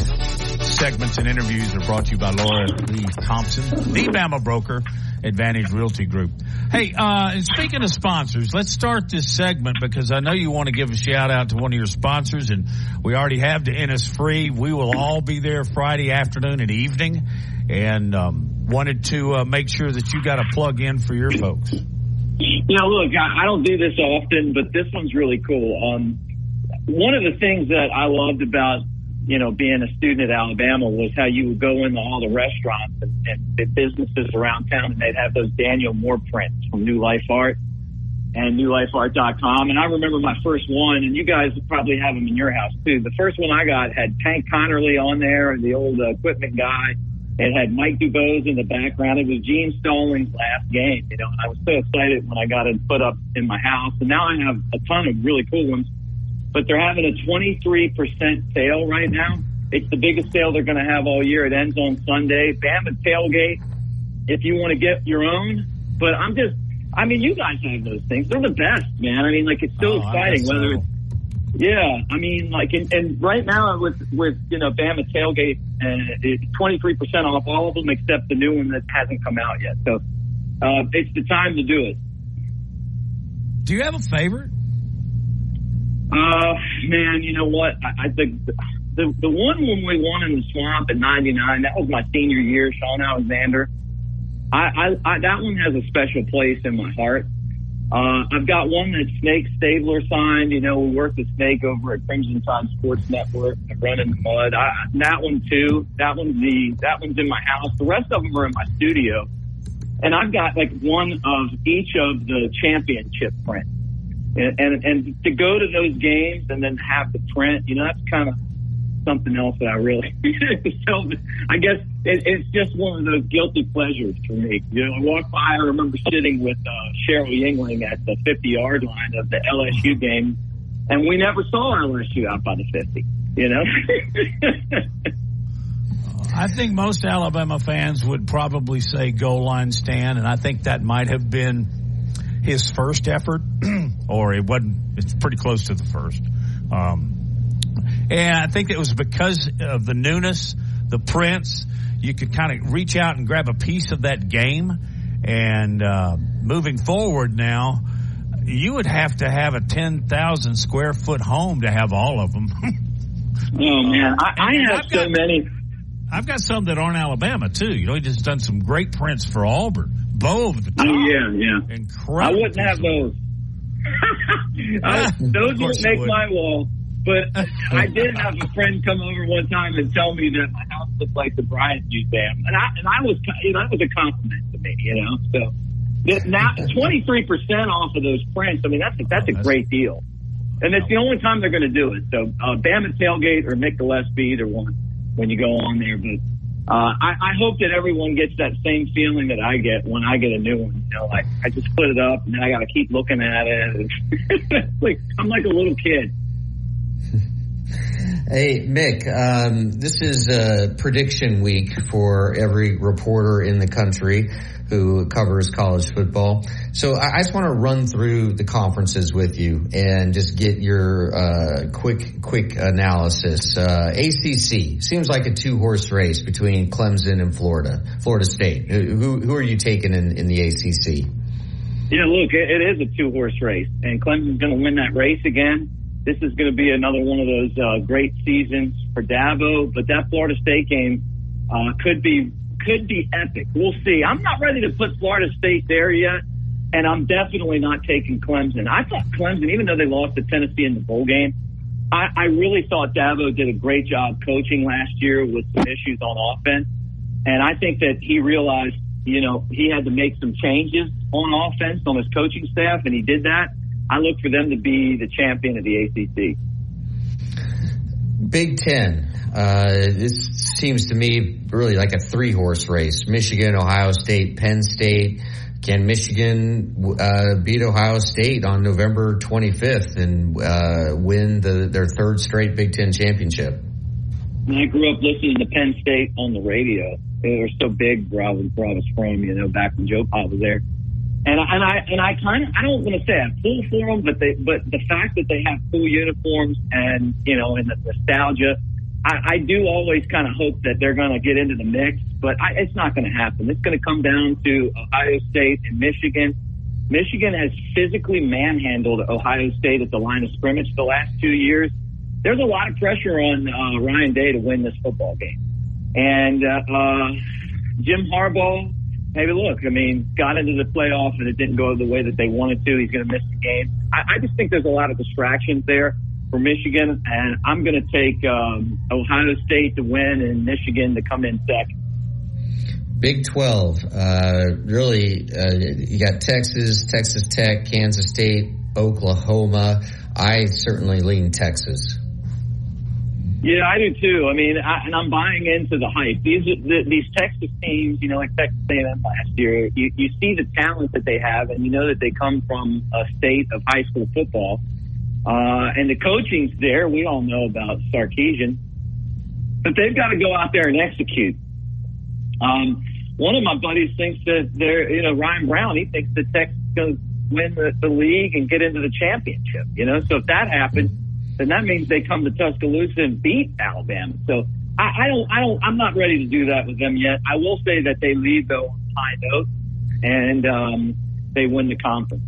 segments and interviews are brought to you by Laura Lee Thompson, the Bama Broker, Advantage Realty Group. Hey, uh, and speaking of sponsors, let's start this segment because I know you want to give a shout-out to one of your sponsors, and we already have the Ennis Free. We will all be there Friday afternoon and evening, and um, wanted to uh, make sure that you got a plug in for your folks. You know, look, I, I don't do this often, but this one's really cool. Um One of the things that I loved about, you know, being a student at Alabama was how you would go into all the restaurants and, and the businesses around town, and they'd have those Daniel Moore prints from New Life Art and new life art dot com. And I remember my first one, and you guys probably have them in your house too. The first one I got had Tank Connerly on there, the old uh, equipment guy. It had Mike Dubose in the background. It was Gene Stallings' last game, you know, and I was so excited when I got it put up in my house. And now I have a ton of really cool ones. But they're having a twenty-three percent sale right now. It's the biggest sale they're going to have all year. It ends on Sunday. Bama tailgate if you want to get your own. But I'm just, I mean, you guys have those things. They're the best, man. I mean, like, it's so oh, exciting. I guess so. Whether it's, yeah, I mean, like, and, and right now with, with, you know, Bama tailgate, uh, it's twenty-three percent off all of them except the new one that hasn't come out yet. So uh, it's the time to do it. Do you have a favorite? Uh, man, you know what? I, I think the, the the one when we won in the swamp in ninety-nine, that was my senior year, Sean Alexander. I, I, I that one has a special place in my heart. Uh, I've got one that Snake Stabler signed. You know, we worked with Snake over at Crimson Tide Sports Network and Run in the Mud. I, that one too. That one's the that one's in my house. The rest of them are in my studio, and I've got like one of each of the championship prints. And, and and to go to those games and then have the print, you know, that's kind of something else that I really so I guess it, it's just one of those guilty pleasures for me. You know, I walked by, I remember sitting with uh, Cheryl Yingling at the fifty-yard line of the L S U game, and we never saw L S U out by the fifty, you know. I think most Alabama fans would probably say goal line stand, and I think that might have been his first effort, or it wasn't, it's pretty close to the first. Um, and I think it was because of the newness, the prints, you could kind of reach out and grab a piece of that game. And uh, moving forward now, you would have to have a ten thousand square foot home to have all of them. Oh, man. I, I have I've so got, many. I've got some that aren't Alabama too. You know, he just done some great prints for Auburn. Bo over the top. Yeah, yeah. Incredible. I wouldn't have those. I, those wouldn't make would. my wall. But I did have a friend come over one time and tell me that my house looked like the Bryant Museum, and I and I was you know that was a compliment to me, you know. So that now twenty-three percent off of those prints. I mean, that's a, that's a great deal, and it's the only time they're going to do it. So uh, Bama tailgate or Mick Gillespie, either one, when you go on there. But uh, I, I hope that everyone gets that same feeling that I get when I get a new one. You know, like I just put it up and then I got to keep looking at it. Like I'm like a little kid. Hey, Mick, um, this is uh, prediction week for every reporter in the country who covers college football. So I, I just want to run through the conferences with you and just get your uh, quick, quick analysis. Uh, A C C seems like a two-horse race between Clemson and Florida, Florida State. Who, who are you taking in, in the A C C? Yeah, look, it, it is a two-horse race, and Clemson's going to win that race again. This is going to be another one of those uh, great seasons for Dabo, but that Florida State game uh, could be could be epic. We'll see. I'm not ready to put Florida State there yet, and I'm definitely not taking Clemson. I thought Clemson, even though they lost to Tennessee in the bowl game, I, I really thought Dabo did a great job coaching last year with some issues on offense, and I think that he realized, you know, he had to make some changes on offense on his coaching staff, and he did that. I look for them to be the champion of the A C C. Big Ten. Uh, this seems to me really like a three-horse race. Michigan, Ohio State, Penn State. Can Michigan uh, beat Ohio State on November twenty-fifth and uh, win the, their third straight Big Ten championship? I grew up listening to Penn State on the radio. They were so big where I was, where I was from, you know, back when Joe Pop was there. And I and I and I kind of I don't want to say I pull for them, but they but the fact that they have cool uniforms and you know and the nostalgia, I, I do always kind of hope that they're going to get into the mix, but I, it's not going to happen. It's going to come down to Ohio State and Michigan. Michigan has physically manhandled Ohio State at the line of scrimmage the last two years. There's a lot of pressure on uh, Ryan Day to win this football game, and uh, uh, Jim Harbaugh. Hey, look, I mean, got into the playoff and it didn't go the way that they wanted to. He's going to miss the game. I, I just think there's a lot of distractions there for Michigan, and I'm going to take um, Ohio State to win and Michigan to come in second. Big twelve, uh, really, uh, you got Texas, Texas Tech, Kansas State, Oklahoma. I certainly lean Texas. Yeah, I do too. I mean, I, and I'm buying into the hype. These the, these Texas teams, you know, like Texas A and M last year, you, you see the talent that they have, and you know that they come from a state of high school football. Uh, and the coaching's there. We all know about Sarkisian. But they've got to go out there and execute. Um, one of my buddies thinks that they're, you know, Ryan Brown, he thinks that Texas is going to win the, the league and get into the championship, you know. So if that happens, and that means they come to Tuscaloosa and beat Alabama. So I, I don't, I don't, I'm not ready to do that with them yet. I will say that they lead though on a high note, and um, they win the conference.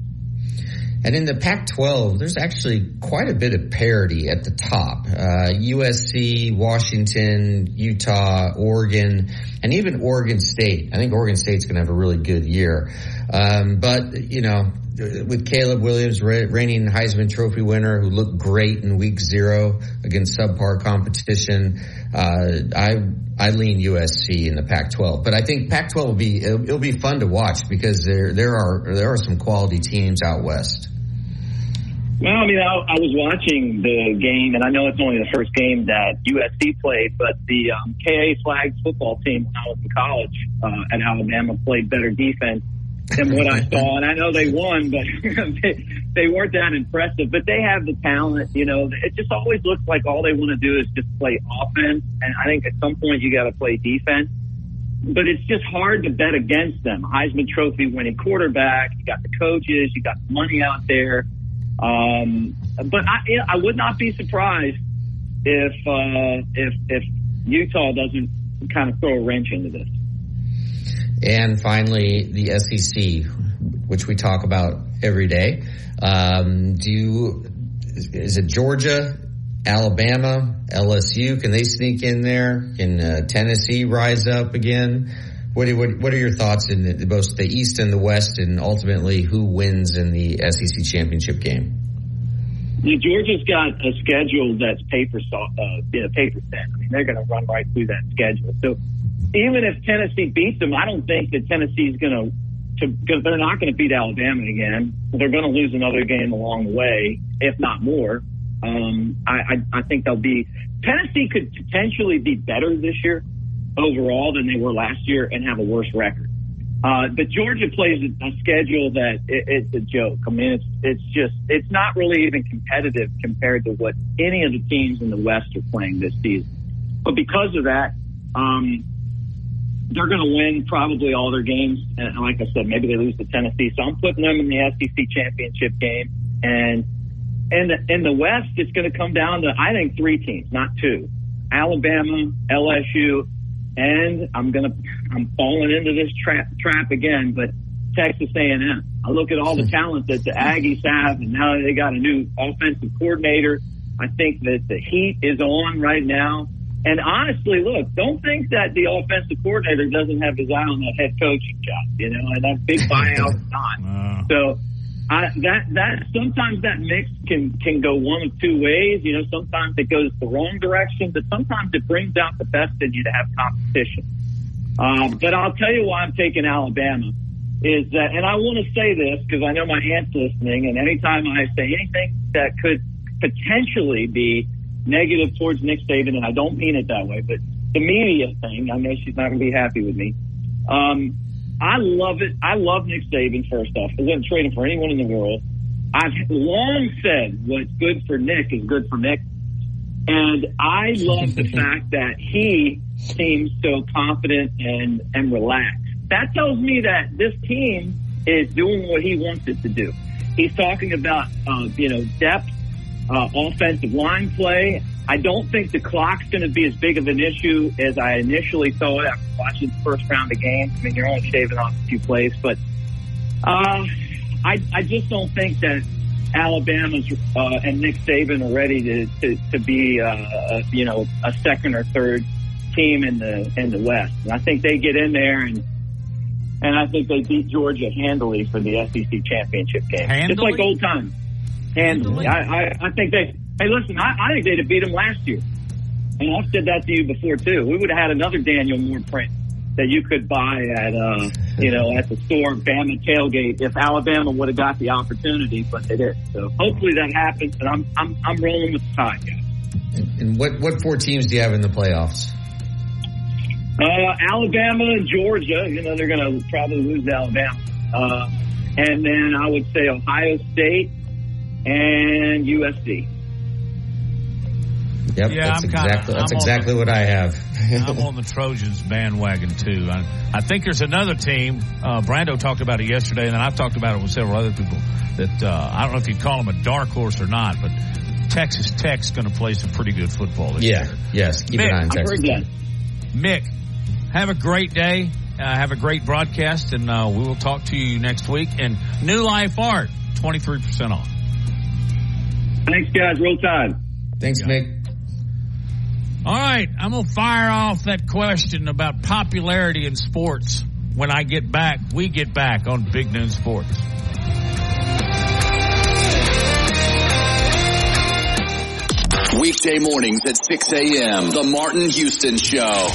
And in the Pac twelve, there's actually quite a bit of parity at the top. Uh, U S C, Washington, Utah, Oregon, and even Oregon State. I think Oregon State's going to have a really good year. Um, but, you know, with Caleb Williams, reigning Heisman Trophy winner, who looked great in week zero against subpar competition, uh, I I lean U S C in the Pac twelve. But I think Pac twelve will be it'll, it'll be fun to watch because there there are there are some quality teams out west. Well, I mean, I, I was watching the game, and I know it's only the first game that U S C played, but the um, K A flag football team when I was in college uh, at Alabama played better defense than what I saw, and I know they won, but they, they weren't that impressive. But they have the talent, you know. It just always looks like all they want to do is just play offense, and I think at some point you got to play defense. But it's just hard to bet against them. Heisman Trophy winning quarterback, you got the coaches, you got the money out there. Um, but I, I would not be surprised if uh, if if Utah doesn't kind of throw a wrench into this. And finally, the S E C, which we talk about every day. Um, do you, is it Georgia, Alabama, L S U, can they sneak in there? Can uh, Tennessee rise up again? What, what, what are your thoughts in the, both the East and the West, and ultimately who wins in the S E C championship game? Yeah, Georgia's got a schedule that's paper uh, yeah, paper thin. I mean, they're going to run right through that schedule. So even if Tennessee beats them, I don't think that Tennessee's going to, because they're not going to beat Alabama again. They're going to lose another game along the way, if not more. Um, I, I, I think they'll be, Tennessee could potentially be better this year overall than they were last year and have a worse record. Uh, but Georgia plays a schedule that it, it's a joke. I mean, it's, it's just, it's not really even competitive compared to what any of the teams in the West are playing this season. But because of that, um, they're going to win probably all their games. And like I said, maybe they lose to Tennessee. So I'm putting them in the S E C championship game. And in the, in the West, it's going to come down to, I think, three teams, not two. Alabama, L S U, and I'm going to, I'm falling into this trap, trap again, but Texas A and M. I look at all the talent that the Aggies have, and now they got a new offensive coordinator. I think that the heat is on right now. And honestly, look, don't think that the offensive coordinator doesn't have his eye on that head coaching job, you know, and that big buyout is not. Wow. So, I, that that sometimes that mix can, can go one of two ways. You know, sometimes it goes the wrong direction, but sometimes it brings out the best in you to have competition. Um, but I'll tell you why I'm taking Alabama is that, and I want to say this because I know my aunt's listening, and anytime I say anything that could potentially be negative towards Nick Saban, and I don't mean it that way, but the media thing, I know she's not going to be happy with me. Um, I love it. I love Nick Saban, first off. I wouldn't trade him for anyone in the world. I've long said what's good for Nick is good for Nick. And I love the fact that he seems so confident and, and relaxed. That tells me that this team is doing what he wants it to do. He's talking about, uh, you know, depth, uh, offensive line play. I don't think the clock's going to be as big of an issue as I initially thought after watching the first round of games. I mean, you're only shaving off a few plays, but uh, I, I just don't think that Alabama's uh, and Nick Saban are ready to to, to be uh, you know a second or third team in the in the West. And I think they get in there and and I think they beat Georgia handily for the S E C championship game, handily? Just like old times. Handily, handily? I, I I think they. Hey, listen, I, I think they'd have beat him last year. And I've said that to you before, too. We would have had another Daniel Moore print that you could buy at, uh, you know, at the store, Bama tailgate, if Alabama would have got the opportunity, but they didn't. So hopefully that happens, and I'm I'm I'm rolling with the tide, guys. And, and what, what four teams do you have in the playoffs? Uh, Alabama and Georgia. You know, they're going to probably lose to Alabama. Uh, and then I would say Ohio State and U S C. Yep, yeah, that's I'm exactly kinda, that's I'm exactly the, what I have. I'm on the Trojans bandwagon too. I, I think there's another team. Uh, Brando talked about it yesterday, and then I've talked about it with several other people. That uh, I don't know if you'd call them a dark horse or not, but Texas Tech's going to play some pretty good football this yeah, year. Yes, keep Mick, an eye on Texas Tech. Mick, have a great day. Uh, have a great broadcast, and uh, we will talk to you next week. And New Life Art, twenty three percent off. Thanks, guys. Real time. Thanks, yeah. Mick. All right, I'm going to fire off that question about popularity in sports. When I get back, we get back on Big Noon Sports. Weekday mornings at six a.m., The Martin Houston Show.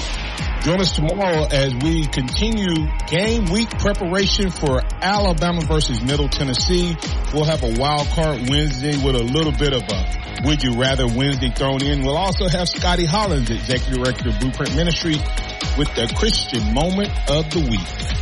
Join us tomorrow as we continue game week preparation for Alabama versus Middle Tennessee. We'll have a wild card Wednesday with a little bit of a would you rather Wednesday thrown in. We'll also have Scotty Hollins, Executive Director of Blueprint Ministry, with the Christian Moment of the Week.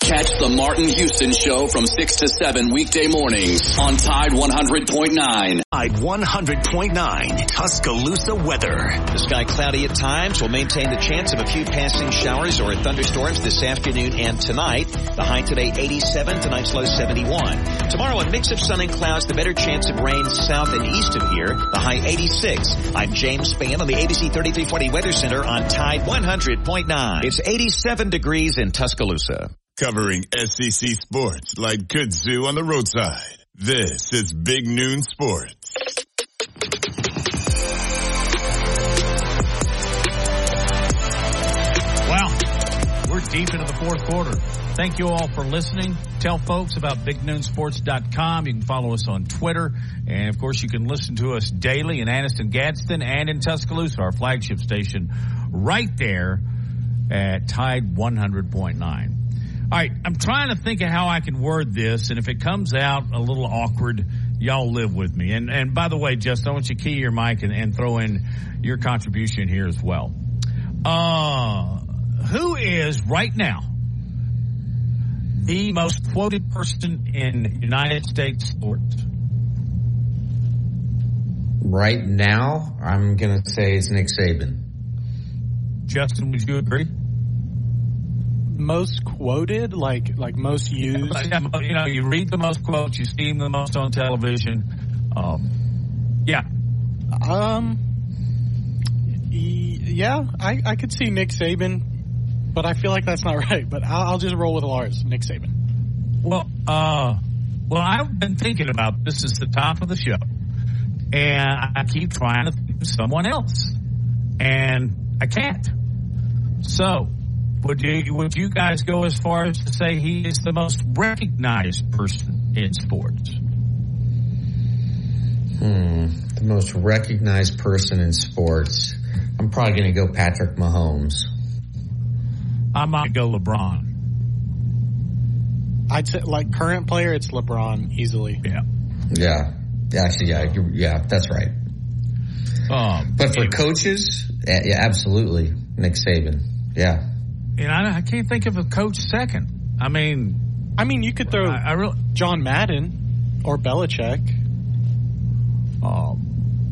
Catch the Martin Houston Show from six to seven weekday mornings on Tide one hundred point nine. Tide one hundred point nine, Tuscaloosa weather. The sky cloudy at times. Will maintain the chance of a few passing showers or thunderstorms this afternoon and tonight. The high today eighty-seven, tonight's low seventy-one. Tomorrow a mix of sun and clouds, the better chance of rain south and east of here. The high eighty-six. I'm James Spann on the A B C thirty-three forty Weather Center on Tide one hundred point nine. It's eighty-seven degrees in Tuscaloosa. Covering S E C sports like kudzu on the roadside. This is Big Noon Sports. deep into the fourth quarter. Thank you all for listening. Tell folks about big noon sports dot com. You can follow us on Twitter. And, of course, you can listen to us daily in Anniston, Gadsden, and in Tuscaloosa, our flagship station right there at Tide one hundred point nine. All right, I'm trying to think of how I can word this, and if it comes out a little awkward, y'all live with me. And, and by the way, Justin, I want you to key your mic and, and throw in your contribution here as well. Uh, who is right now the most quoted person in United States sports? Right now, I'm going to say it's Nick Saban. Justin, would you agree? Most quoted, like like most used. Yeah, you know, you read the most quotes, you see him the most on television. Um, yeah. Um. Yeah, I, I could see Nick Saban, but I feel like that's not right. But I'll, I'll just roll with Lars, Nick Saban. Well, uh, well, I've been thinking about this is the top of the show, and I keep trying to think of someone else, and I can't. So, would you would you guys go as far as to say he is the most recognized person in sports? Hmm, the most recognized person in sports. I'm probably going to go Patrick Mahomes. I might go LeBron. I'd say, like, current player, it's LeBron easily. Yeah. Yeah. Actually, yeah. Yeah, that's right. Um, but for coaches, yeah, absolutely. Nick Saban. Yeah. And I, I can't think of a coach second. I mean. I mean, you could throw I, I really, John Madden or Belichick. Um.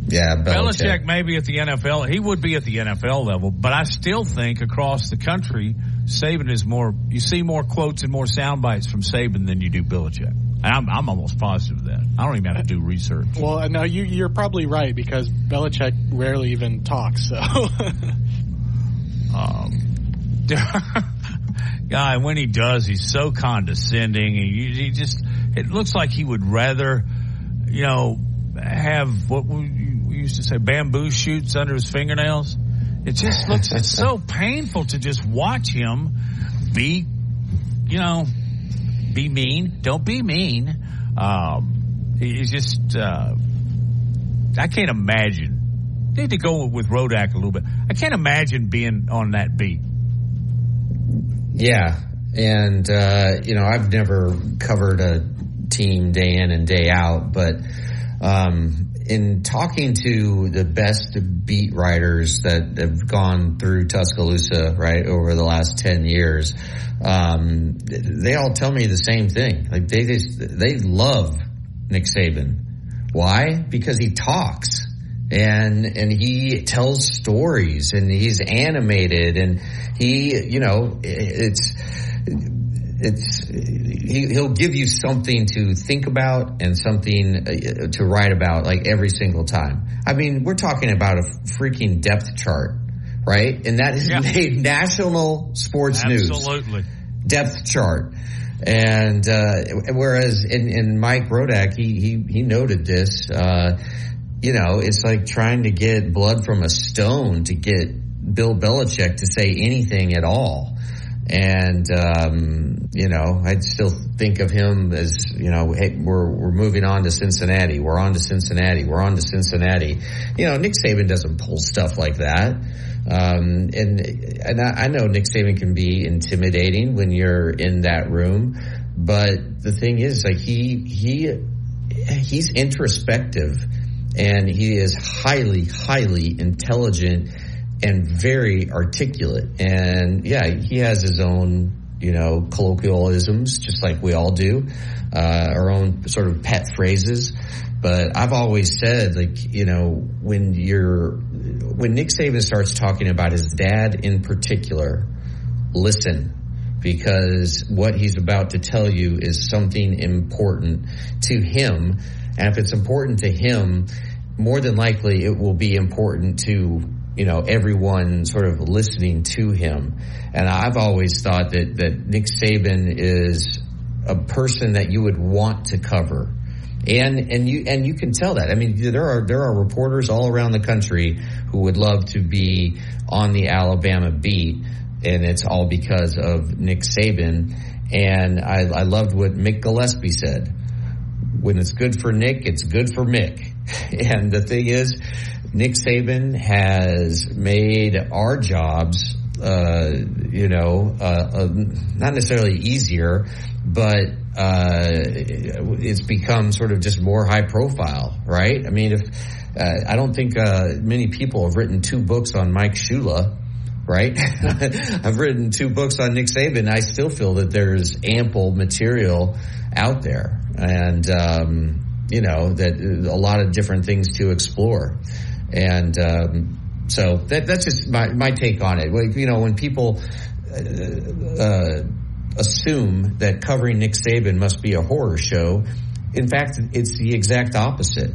Yeah, Belichick. Belichick may be at the N F L. He would be at the N F L level, but I still think across the country, Saban is more. You see more quotes and more sound bites from Saban than you do Belichick. I'm, I'm almost positive of that. I don't even have to do research. Well, no, you, you're probably right because Belichick rarely even talks. So, um, guy, when he does, he's so condescending. He, he just it looks like he would rather, you know, have what we. used to say bamboo shoots under his fingernails. It just looks, it's so painful to just watch him be, you know, be mean. Don't be mean. Um, he's just, uh, I can't imagine. Need to go with Rodak a little bit. I can't imagine being on that beat. Yeah. And, uh, you know, I've never covered a team day in and day out, but, um, in talking to the best beat writers that have gone through Tuscaloosa, right, over the last ten years, um, they all tell me the same thing. Like, they just, they love Nick Saban. Why? Because he talks and, and he tells stories and he's animated and he, you know, it's, It's he, he'll give you something to think about and something to write about, like, every single time. I mean, we're talking about a freaking depth chart, right? And that is yeah. made national sports Absolutely. news. Absolutely. Depth chart. And uh, whereas in, in Mike Rodak, he, he, he noted this, uh, you know, it's like trying to get blood from a stone to get Bill Belichick to say anything at all. And, um, you know, I'd still think of him as, you know, hey, we're, we're moving on to Cincinnati. We're on to Cincinnati. We're on to Cincinnati. You know, Nick Saban doesn't pull stuff like that. Um, and, and I know Nick Saban can be intimidating when you're in that room. But the thing is, like, he, he, he's introspective and he is highly, highly intelligent and very articulate. And yeah, he has his own, you know, colloquialisms, just like we all do, uh, our own sort of pet phrases. But I've always said, like, you know, when you're, when Nick Saban starts talking about his dad in particular, listen, because what he's about to tell you is something important to him. And if it's important to him, more than likely it will be important to, you know, everyone sort of listening to him. And I've always thought that, that Nick Saban is a person that you would want to cover. And, and you, and you can tell that. I mean, there are, there are reporters all around the country who would love to be on the Alabama beat. and it's all because of Nick Saban. And I, I loved what Mick Gillespie said. When it's good for Nick, it's good for Mick. And the thing is, Nick Saban has made our jobs, uh, you know, uh, uh, not necessarily easier, but uh, it's become sort of just more high profile, right? I mean, if uh, I don't think uh, many people have written two books on Mike Shula. Right? I've written two books on Nick Saban. I still feel that there's ample material out there, and um, you know, that a lot of different things to explore. And um, so that, that's just my, my take on it. Like, you know, when people uh, uh, assume that covering Nick Saban must be a horror show, in fact, it's the exact opposite.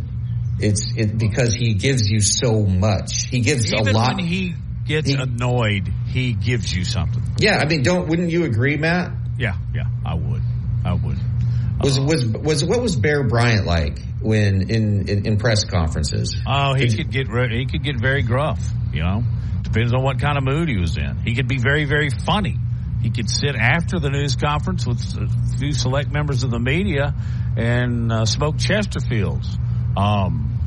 It's it because he gives you so much. He gives Even a lot. When he- gets he, annoyed, he gives you something. Yeah, I mean, don't wouldn't you agree, Matt? Yeah, yeah, I would. I would. Was uh, was was what was Bear Bryant like when in in, in press conferences? Oh, he could, could get he could get very gruff, you know. Depends on what kind of mood he was in. He could be very very funny. He could sit after the news conference with a few select members of the media and uh, smoke Chesterfields. Um,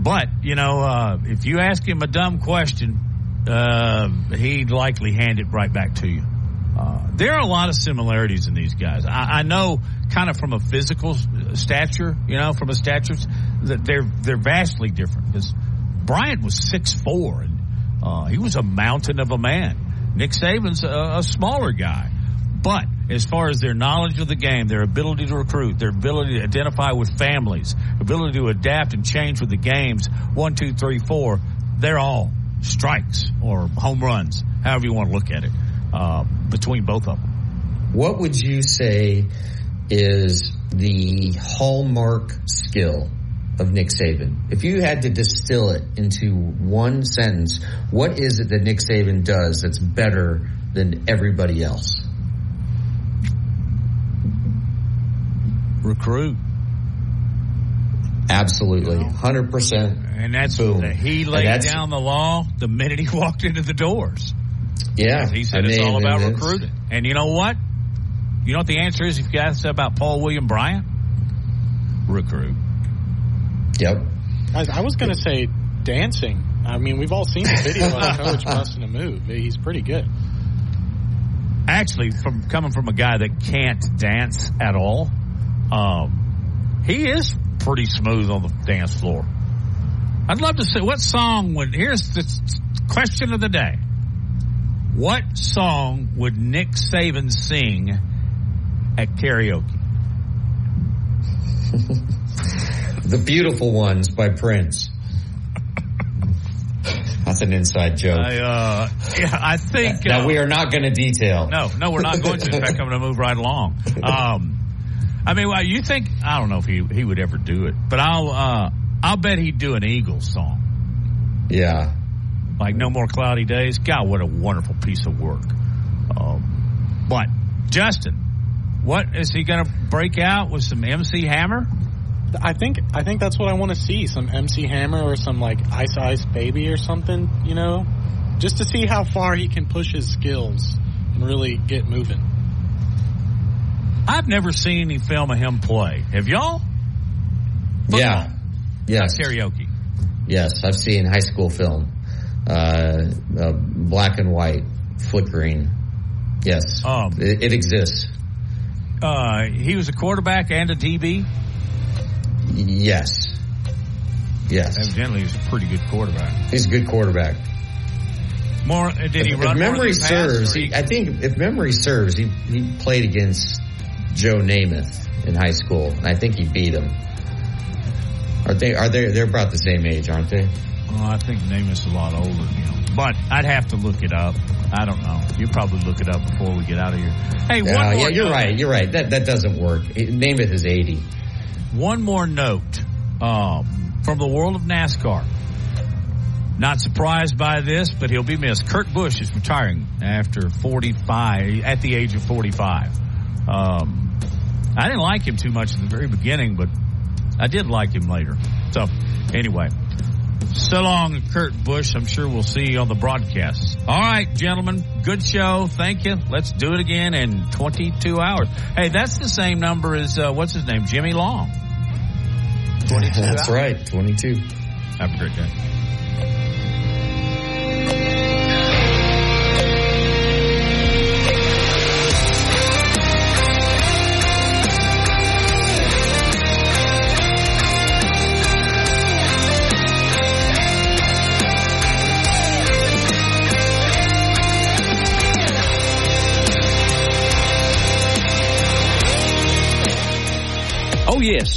but, you know, uh, if you ask him a dumb question, Uh, he'd likely hand it right back to you. Uh, there are a lot of similarities in these guys. I, I know, kind of from a physical stature, you know, from a stature, that they're they're vastly different. Because Bryant was six foot four, and uh, he was a mountain of a man. Nick Saban's a, a smaller guy, but as far as their knowledge of the game, their ability to recruit, their ability to identify with families, ability to adapt and change with the games, one, two, three, four, they're all strikes or home runs, however you want to look at it, uh, between both of them. What would you say is the hallmark skill of Nick Saban? If you had to distill it into one sentence, what is it that Nick Saban does that's better than everybody else? Recruit. Absolutely, one hundred percent. And that's Boom. He laid down the law the minute he walked into the doors. Yeah. He said I mean, it's all about it recruiting. Is. And you know what? You know what the answer is if you ask about Paul William Bryant? Recruit. Yep. I, I was going to say dancing. I mean, we've all seen the video of a coach busting a move. He's pretty good. Actually, from coming from a guy that can't dance at all, um, he is pretty smooth on the dance floor. I'd love to say what song would, here's the question of the day. What song would Nick Saban sing at karaoke? The Beautiful Ones by Prince. That's an inside joke. I, uh, yeah, I think. Now, uh, we are not going to detail. No, no, we're not going to. In fact, I'm going to move right along. Um, I mean, well, you think, I don't know if he, he would ever do it, but I'll, uh, I'll bet he'd do an Eagles song. Yeah. Like No More Cloudy Days. God, what a wonderful piece of work. Um, but Justin, what is he going to break out with some M C Hammer? I think, I think that's what I want to see. Some M C Hammer or some like Ice Ice Baby or something, you know, just to see how far he can push his skills and really get moving. I've never seen any film of him play. Have y'all? Football. Yeah. Yes. Not karaoke. Yes, I've seen high school film. Uh, uh, black and white, flickering. Yes. Um, it, it exists. Uh, he was a quarterback and a D B? Yes. Yes. Evidently, he's a pretty good quarterback. He's a good quarterback. More, did if, he run if memory more serves, he, I think if memory serves, he, he played against Joe Namath in high school, and I think he beat him. Are they? Are they? They're about the same age, aren't they? Well, I think Namath's a lot older than him, but I'd have to look it up. I don't know. You probably look it up before we get out of here. Hey, one uh, more. Yeah, you're note. right. You're right. That that doesn't work. Namath is eighty. One more note um, from the world of NASCAR. Not surprised by this, but he'll be missed. Kurt Busch is retiring after forty-five, at the age of forty-five. Um, I didn't like him too much at the very beginning, but I did like him later. So, anyway, So long, Kurt Busch. I'm sure we'll see you on the broadcast. All right, gentlemen. Good show. Thank you. Let's do it again in twenty-two hours. Hey, that's the same number as, uh, what's his name, Jimmy Long. twenty-two That's hours. Right, twenty-two. Have a great day. Yes.